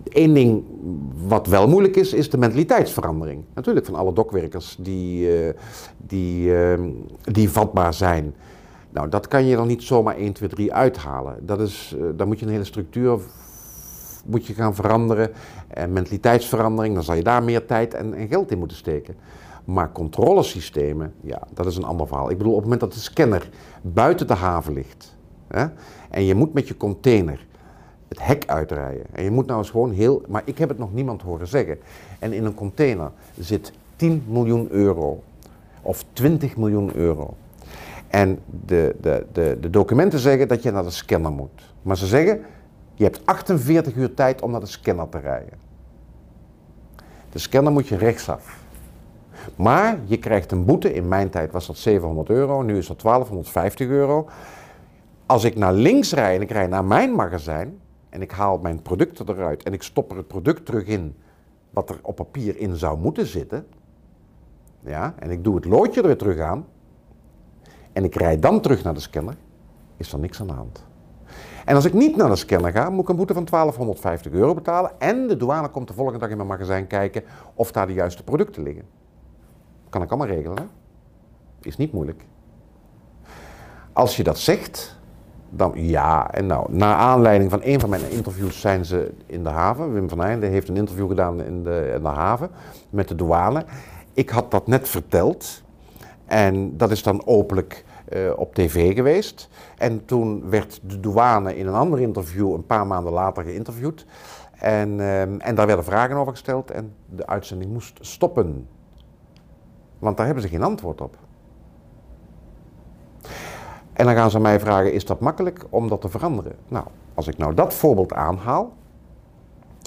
Eén ding wat wel moeilijk is, is de mentaliteitsverandering. Natuurlijk van alle dokwerkers die vatbaar zijn. Nou, dat kan je dan niet zomaar 1, 2, 3 uithalen. Daar moet je een hele structuur moet je gaan veranderen. En mentaliteitsverandering, dan zal je daar meer tijd en geld in moeten steken. Maar controlesystemen, ja, dat is een ander verhaal. Ik bedoel, op het moment dat de scanner buiten de haven ligt, hè, en je moet met je container het hek uitrijden. En je moet nou eens gewoon heel... Maar ik heb het nog niemand horen zeggen. En in een container zit 10 miljoen euro. Of 20 miljoen euro. En de documenten zeggen dat je naar de scanner moet. Maar ze zeggen, je hebt 48 uur tijd om naar de scanner te rijden. De scanner moet je rechtsaf. Maar je krijgt een boete, in mijn tijd was dat €700, nu is dat €1250. Als ik naar links rijd en ik rijd naar mijn magazijn en ik haal mijn producten eruit en ik stop er het product terug in wat er op papier in zou moeten zitten, ja, en ik doe het loodje er weer terug aan en ik rijd dan terug naar de scanner, is er niks aan de hand. En als ik niet naar de scanner ga, moet ik een boete van €1250 betalen en de douane komt de volgende dag in mijn magazijn kijken of daar de juiste producten liggen. Kan ik allemaal regelen, hè? Is niet moeilijk. Als je dat zegt, dan ja, en nou, naar aanleiding van een van mijn interviews zijn ze in de haven. Wim van Eynde heeft een interview gedaan in de haven met de douane. Ik had dat net verteld en dat is dan openlijk op tv geweest. En toen werd de douane in een ander interview een paar maanden later geïnterviewd. En daar werden vragen over gesteld en de uitzending moest stoppen. Want daar hebben ze geen antwoord op. En dan gaan ze mij vragen, is dat makkelijk om dat te veranderen? Nou, als ik nou dat voorbeeld aanhaal,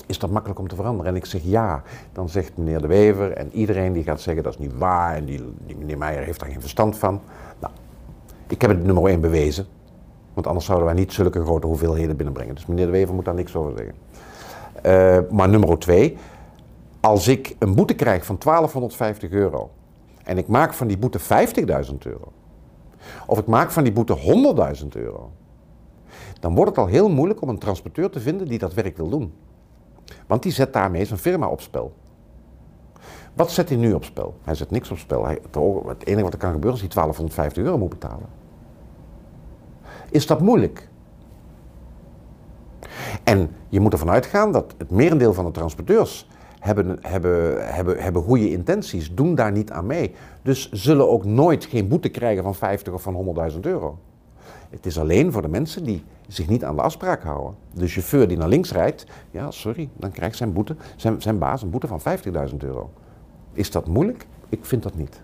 is dat makkelijk om te veranderen? En ik zeg ja, dan zegt meneer De Wever en iedereen die gaat zeggen dat is niet waar en die meneer Meijer heeft daar geen verstand van. Nou, ik heb het nummer 1 bewezen, want anders zouden wij niet zulke grote hoeveelheden binnenbrengen. Dus meneer De Wever moet daar niks over zeggen. Maar nummer 2, als ik een boete krijg van €1250... en ik maak van die boete €50.000, of ik maak van die boete €100.000, dan wordt het al heel moeilijk om een transporteur te vinden die dat werk wil doen. Want die zet daarmee zijn firma op spel. Wat zet hij nu op spel? Hij zet niks op spel. Het enige wat er kan gebeuren is dat hij €1250 moet betalen. Is dat moeilijk? En je moet ervan uitgaan dat het merendeel van de transporteurs hebben goede intenties, doen daar niet aan mee. Dus zullen ook nooit geen boete krijgen van 50 of van €100.000. Het is alleen voor de mensen die zich niet aan de afspraak houden. De chauffeur die naar links rijdt, ja sorry, dan krijgt zijn baas een boete van €50.000. Is dat moeilijk? Ik vind dat niet.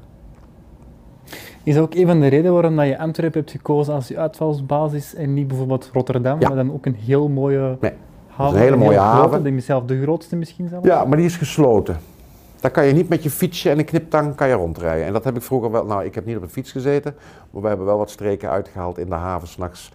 Is ook een van de redenen waarom je Antwerpen hebt gekozen als je uitvalsbasis en niet bijvoorbeeld Rotterdam, ja, maar dan ook een heel mooie... Nee. Dat is een hele mooie haven. De grootste misschien zelfs. Ja, maar die is gesloten. Daar kan je niet met je fietsje en een kniptang kan je rondrijden. En dat heb ik vroeger wel... Nou, ik heb niet op een fiets gezeten, maar we hebben wel wat streken uitgehaald in de haven 's nachts.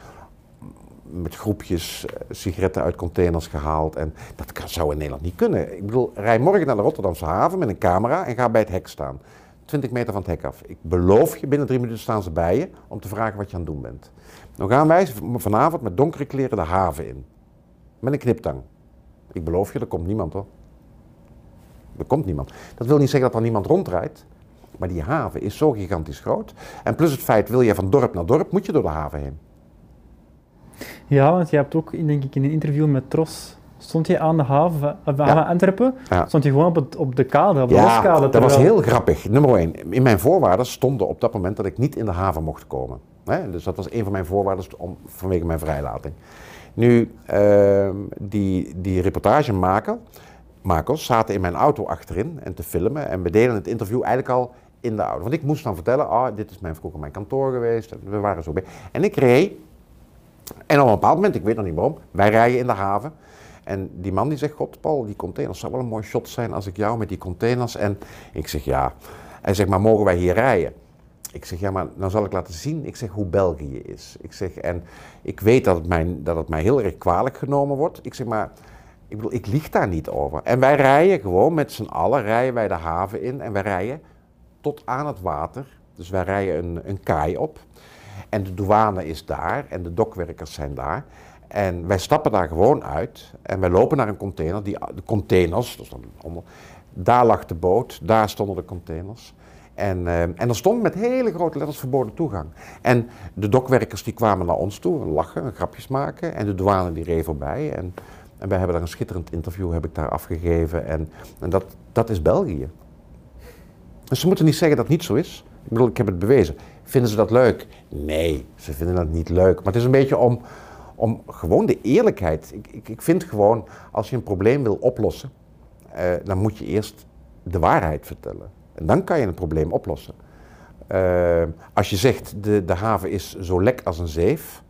Met groepjes sigaretten uit containers gehaald. En dat zou in Nederland niet kunnen. Ik bedoel, rij morgen naar de Rotterdamse haven met een camera en ga bij het hek staan. 20 meter van het hek af. Ik beloof je, binnen 3 minuten staan ze bij je om te vragen wat je aan het doen bent. Dan gaan wij vanavond met donkere kleren de haven in. Met een kniptang. Ik beloof je, er komt niemand hoor. Er komt niemand. Dat wil niet zeggen dat er niemand rondrijdt. Maar die haven is zo gigantisch groot. En plus het feit, wil je van dorp naar dorp, moet je door de haven heen. Ja, want je hebt ook, denk ik, in een interview met Tros... Stond je aan de haven van Antwerpen? Ja. Stond je gewoon op de kade, op de loskade? Ja, dat was heel grappig. Nummer 1, in mijn voorwaarden stonden op dat moment dat ik niet in de haven mocht komen. Dus dat was een van mijn voorwaarden vanwege mijn vrijlating. Nu, die reportagemakers zaten in mijn auto achterin en te filmen en we deden het interview eigenlijk al in de auto. Want ik moest dan vertellen, dit is vroeger mijn kantoor geweest, we waren zo bij. En ik reed, en op een bepaald moment, ik weet nog niet waarom, wij rijden in de haven. En die man die zegt, god Paul, die containers zou wel een mooi shot zijn als ik jou met die containers en... Ik zeg ja. Hij zegt, maar mogen wij hier rijden? Ik zeg, ja, maar nou zal ik laten zien, ik zeg, hoe België is. Ik zeg, en ik weet dat het mij heel erg kwalijk genomen wordt. Ik zeg, maar, ik bedoel, ik lieg daar niet over. En wij rijden gewoon met z'n allen, rijden wij de haven in en wij rijden tot aan het water. Dus wij rijden een kaai op en de douane is daar en de dokwerkers zijn daar. En wij stappen daar gewoon uit en wij lopen naar een container, de containers, dat is dan onder, daar lag de boot, daar stonden de containers. En er stond met hele grote letters verboden toegang. En de dokwerkers die kwamen naar ons toe, lachen, grapjes maken. En de douane die reed voorbij. En wij hebben daar een schitterend interview heb ik daar afgegeven. En dat is België. Dus ze moeten niet zeggen dat het niet zo is. Ik bedoel, ik heb het bewezen. Vinden ze dat leuk? Nee, ze vinden dat niet leuk. Maar het is een beetje om gewoon de eerlijkheid. Ik vind gewoon, als je een probleem wil oplossen, dan moet je eerst de waarheid vertellen. En dan kan je een probleem oplossen. Als je zegt, de haven is zo lek als een zeef,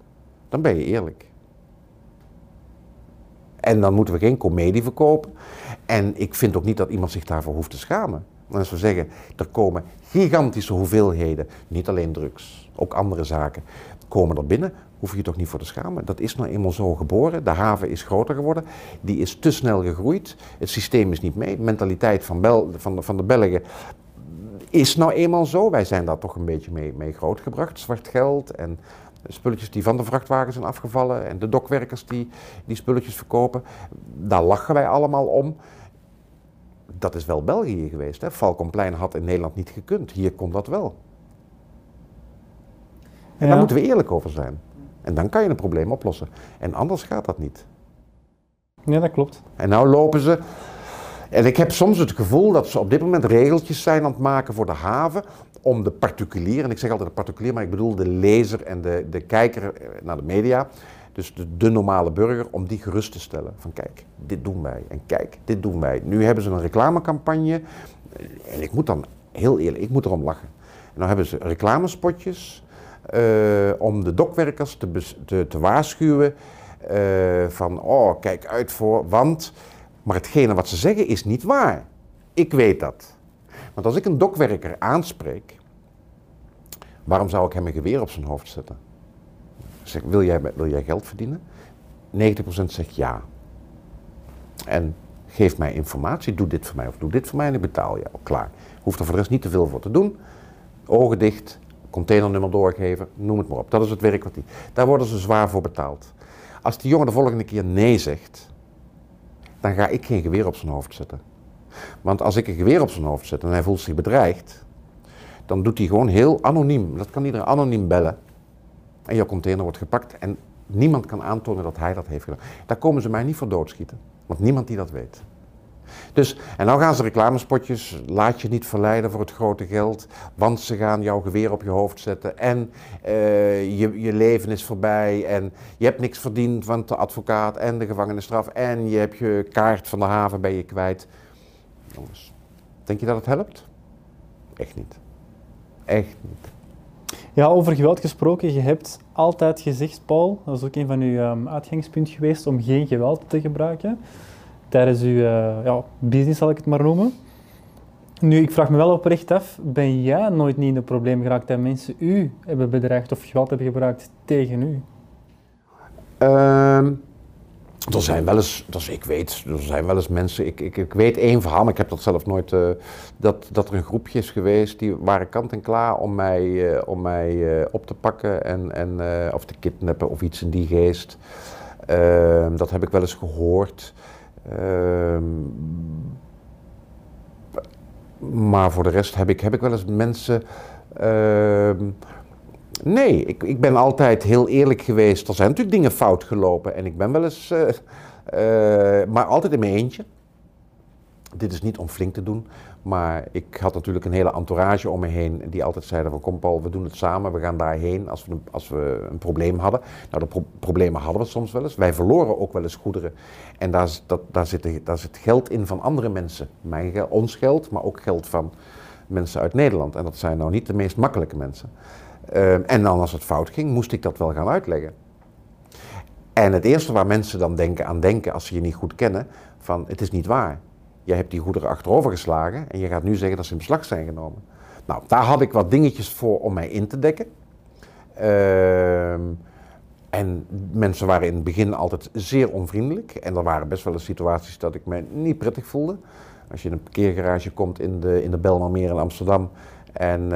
dan ben je eerlijk. En dan moeten we geen komedie verkopen. En ik vind ook niet dat iemand zich daarvoor hoeft te schamen. Als we zeggen, er komen gigantische hoeveelheden, niet alleen drugs, ook andere zaken, komen er binnen, hoef je je toch niet voor te schamen. Dat is nou eenmaal zo geboren, de haven is groter geworden, die is te snel gegroeid, het systeem is niet mee, de mentaliteit van de Belgen is nou eenmaal zo. Wij zijn daar toch een beetje mee grootgebracht, zwart geld en spulletjes die van de vrachtwagens zijn afgevallen en de dokwerkers die spulletjes verkopen, daar lachen wij allemaal om. Dat is wel België geweest, hè? Falconplein had in Nederland niet gekund. Hier komt dat wel. En daar moeten we eerlijk over zijn. En dan kan je een probleem oplossen. En anders gaat dat niet. Ja, dat klopt. En nou lopen ze... En ik heb soms het gevoel dat ze op dit moment regeltjes zijn aan het maken voor de haven... om de particulier, en ik zeg altijd de particulier, maar ik bedoel de lezer en de kijker naar de media... Dus de normale burger, om die gerust te stellen. Van kijk, dit doen wij. En kijk, dit doen wij. Nu hebben ze een reclamecampagne. En ik moet dan, heel eerlijk, ik moet erom lachen. En dan hebben ze reclamespotjes om de dokwerkers te waarschuwen. Van, oh, kijk uit voor, want... Maar hetgene wat ze zeggen is niet waar. Ik weet dat. Want als ik een dokwerker aanspreek... Waarom zou ik hem een geweer op zijn hoofd zetten? Zeg, wil jij geld verdienen? 90% zegt ja. En geef mij informatie, doe dit voor mij of doe dit voor mij en ik betaal jou. Klaar. Hoeft er voor de rest niet te veel voor te doen. Ogen dicht, containernummer doorgeven, noem het maar op. Dat is het werk wat die... Daar worden ze zwaar voor betaald. Als die jongen de volgende keer nee zegt, dan ga ik geen geweer op zijn hoofd zetten. Want als ik een geweer op zijn hoofd zet en hij voelt zich bedreigd, dan doet hij gewoon heel anoniem. Dat kan iedereen anoniem bellen. En jouw container wordt gepakt en niemand kan aantonen dat hij dat heeft gedaan. Daar komen ze mij niet voor doodschieten, want niemand die dat weet. Dus, en nou gaan ze reclamespotjes, laat je niet verleiden voor het grote geld, want ze gaan jouw geweer op je hoofd zetten en je leven is voorbij en je hebt niks verdiend, want de advocaat en de gevangenisstraf en je hebt je kaart van de haven ben je kwijt. Jongens, denk je dat het helpt? Echt niet. Echt niet. Ja, over geweld gesproken, je hebt altijd gezegd, Paul, dat is ook een van uw uitgangspunten geweest, om geen geweld te gebruiken tijdens uw business, zal ik het maar noemen. Nu, ik vraag me wel oprecht af, ben jij nooit niet in het probleem geraakt dat mensen u hebben bedreigd of geweld hebben gebruikt tegen u? Er zijn wel eens, mensen, ik weet één verhaal, maar ik heb dat zelf nooit, dat er een groepje is geweest, die waren kant en klaar om mij op te pakken en of te kidnappen of iets in die geest. Dat heb ik wel eens gehoord. Maar voor de rest heb ik wel eens mensen... Nee, ik ben altijd heel eerlijk geweest. Er zijn natuurlijk dingen fout gelopen en ik ben wel eens... maar altijd in mijn eentje. Dit is niet om flink te doen, maar ik had natuurlijk een hele entourage om me heen die altijd zeiden van kom Paul, we doen het samen, we gaan daarheen als we een probleem hadden. Nou, de problemen hadden we soms wel eens. Wij verloren ook wel eens goederen en daar zit geld in van andere mensen. Ons geld, maar ook geld van mensen uit Nederland. En dat zijn nou niet de meest makkelijke mensen. En dan als het fout ging, moest ik dat wel gaan uitleggen. En het eerste waar mensen dan denken als ze je niet goed kennen, van het is niet waar. Jij hebt die goederen achterover geslagen en je gaat nu zeggen dat ze in beslag zijn genomen. Nou, daar had ik wat dingetjes voor om mij in te dekken. En mensen waren in het begin altijd zeer onvriendelijk. En er waren best wel eens situaties dat ik me niet prettig voelde. Als je in een parkeergarage komt in de Belmermeer in Amsterdam... En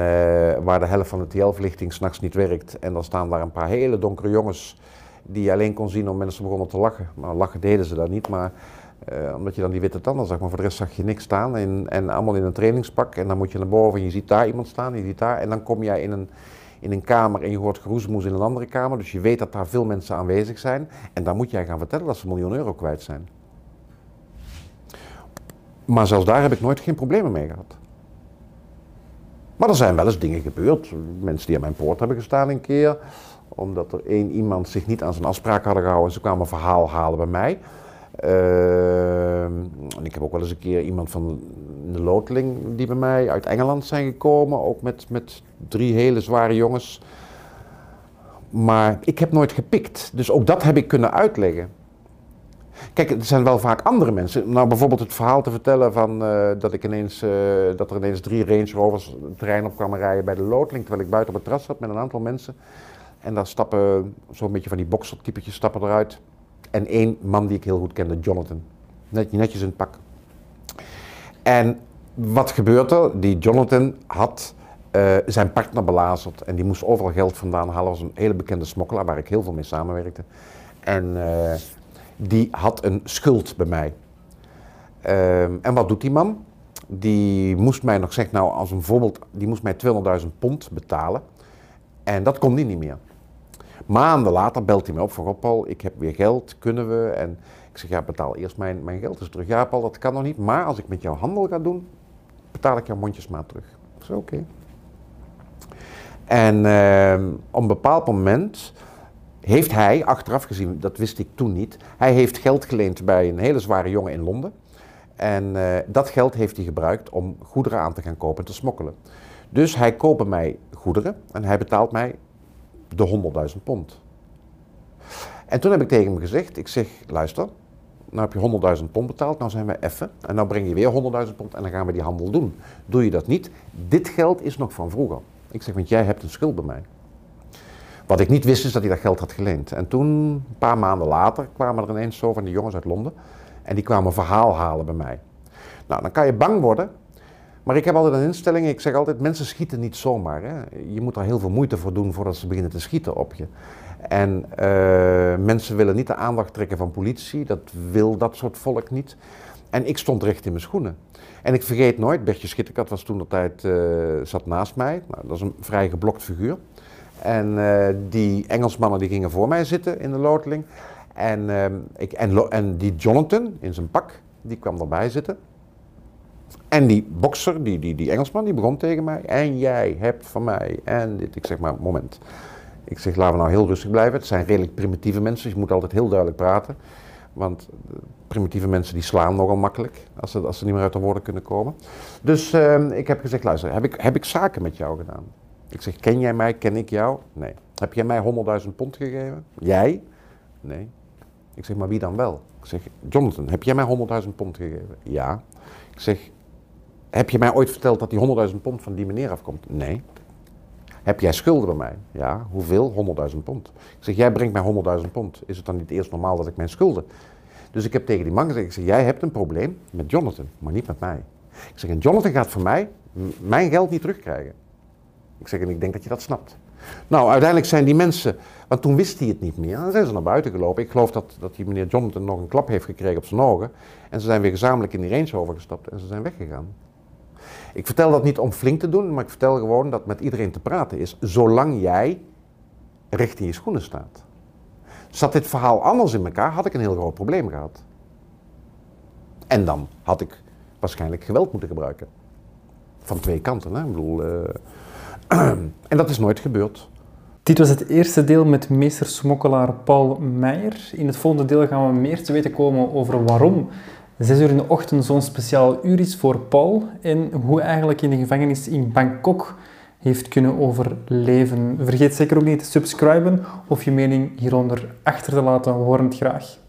waar de helft van de TL-verlichting s'nachts niet werkt. En dan staan daar een paar hele donkere jongens die je alleen kon zien om mensen begonnen te lachen. Maar lachen deden ze daar niet, maar omdat je dan die witte tanden zag. Maar voor de rest zag je niks staan en allemaal in een trainingspak. En dan moet je naar boven en je ziet daar iemand staan, je ziet daar. En dan kom jij in een kamer en je hoort geroezemoes in een andere kamer. Dus je weet dat daar veel mensen aanwezig zijn. En dan moet jij gaan vertellen dat ze €1 miljoen kwijt zijn. Maar zelfs daar heb ik nooit geen problemen mee gehad. Maar er zijn wel eens dingen gebeurd. Mensen die aan mijn poort hebben gestaan een keer, omdat er iemand zich niet aan zijn afspraak hadden gehouden. Ze kwamen een verhaal halen bij mij. En ik heb ook wel eens een keer iemand van de loteling die bij mij uit Engeland zijn gekomen. Ook met 3 hele zware jongens. Maar ik heb nooit gepikt. Dus ook dat heb ik kunnen uitleggen. Kijk, er zijn wel vaak andere mensen. Nou, bijvoorbeeld het verhaal te vertellen van dat er ineens 3 Range Rovers het terrein op kwamen rijden bij de loodling, terwijl ik buiten op het terras zat met een aantal mensen. En daar stappen zo'n beetje van die boksertypetjes stappen eruit. En 1 man die ik heel goed kende, Jonathan. Netjes in het pak. En wat gebeurt er? Die Jonathan had zijn partner belazerd en die moest overal geld vandaan halen. Was een hele bekende smokkelaar waar ik heel veel mee samenwerkte. En die had een schuld bij mij. En wat doet die man? Die moest mij nog, zeg nou als een voorbeeld, die moest mij £200.000 betalen. En dat kon die niet meer. Maanden later belt hij me op van: "Goh, Paul, ik heb weer geld, kunnen we?" En ik zeg: "Ja, betaal eerst mijn geld dus terug." "Ja, Paul, dat kan nog niet, maar als ik met jou handel ga doen, betaal ik jou mondjesmaat terug." Ik zeg: "Oké." En op een bepaald moment heeft hij, achteraf gezien, dat wist ik toen niet, hij heeft geld geleend bij een hele zware jongen in Londen. En dat geld heeft hij gebruikt om goederen aan te gaan kopen en te smokkelen. Dus hij koopt bij mij goederen en hij betaalt mij de £100.000. En toen heb ik tegen hem gezegd, ik zeg: "Luister, nou heb je £100.000 betaald, nou zijn we effen. En nou breng je weer £100.000 en dan gaan we die handel doen. Doe je dat niet, dit geld is nog van vroeger. Ik zeg, want jij hebt een schuld bij mij." Wat ik niet wist is dat hij dat geld had geleend. En toen, een paar maanden later, kwamen er ineens zo van die jongens uit Londen. En die kwamen een verhaal halen bij mij. Nou, dan kan je bang worden. Maar ik heb altijd een instelling, ik zeg altijd, mensen schieten niet zomaar. Hè? Je moet daar heel veel moeite voor doen voordat ze beginnen te schieten op je. En mensen willen niet de aandacht trekken van politie, dat wil dat soort volk niet. En ik stond recht in mijn schoenen. En ik vergeet nooit, Bertje Schitterkat was toen de tijd, zat naast mij. Nou, dat is een vrij geblokt figuur. En die Engelsmannen die gingen voor mij zitten in de loteling. En, die Jonathan in zijn pak, die kwam erbij zitten. En die bokser, die Engelsman, die begon tegen mij. "En jij hebt van mij en dit." Ik zeg: "Maar moment." Ik zeg: "Laten we nou heel rustig blijven. Het zijn redelijk primitieve mensen, dus je moet altijd heel duidelijk praten. Want primitieve mensen die slaan nogal makkelijk, als ze niet meer uit de woorden kunnen komen." Dus ik heb gezegd: "Luister, heb ik zaken met jou gedaan?" Ik zeg: "Ken jij mij? Ken ik jou?" "Nee." "Heb jij mij £100.000 gegeven?" "Jij?" "Nee." Ik zeg: "Maar wie dan wel?" Ik zeg: "Jonathan, heb jij mij £100.000 gegeven?" "Ja." Ik zeg: "Heb je mij ooit verteld dat die £100.000 van die meneer afkomt?" "Nee." "Heb jij schulden bij mij?" "Ja." "Hoeveel?" £100.000. Ik zeg: "Jij brengt mij £100.000. Is het dan niet eerst normaal dat ik mijn schulden..." Dus ik heb tegen die man gezegd, ik zeg: "Jij hebt een probleem met Jonathan, maar niet met mij." Ik zeg: "En Jonathan gaat van mij mijn geld niet terugkrijgen." Ik zeg: "En ik denk dat je dat snapt." Nou, uiteindelijk zijn die mensen, want toen wist hij het niet meer, dan zijn ze naar buiten gelopen. Ik geloof dat die meneer Jonathan nog een klap heeft gekregen op zijn ogen. En ze zijn weer gezamenlijk in die Range Rover gestapt en ze zijn weggegaan. Ik vertel dat niet om flink te doen, maar ik vertel gewoon dat met iedereen te praten is, zolang jij recht in je schoenen staat. Zat dit verhaal anders in elkaar, had ik een heel groot probleem gehad. En dan had ik waarschijnlijk geweld moeten gebruiken. Van 2 kanten, hè? Ik bedoel, en dat is nooit gebeurd. Dit was het eerste deel met meestersmokkelaar Paul Meijer. In het volgende deel gaan we meer te weten komen over waarom 6 uur in de ochtend zo'n speciaal uur is voor Paul en hoe hij eigenlijk in de gevangenis in Bangkok heeft kunnen overleven. Vergeet zeker ook niet te subscriben of je mening hieronder achter te laten. We horen het graag.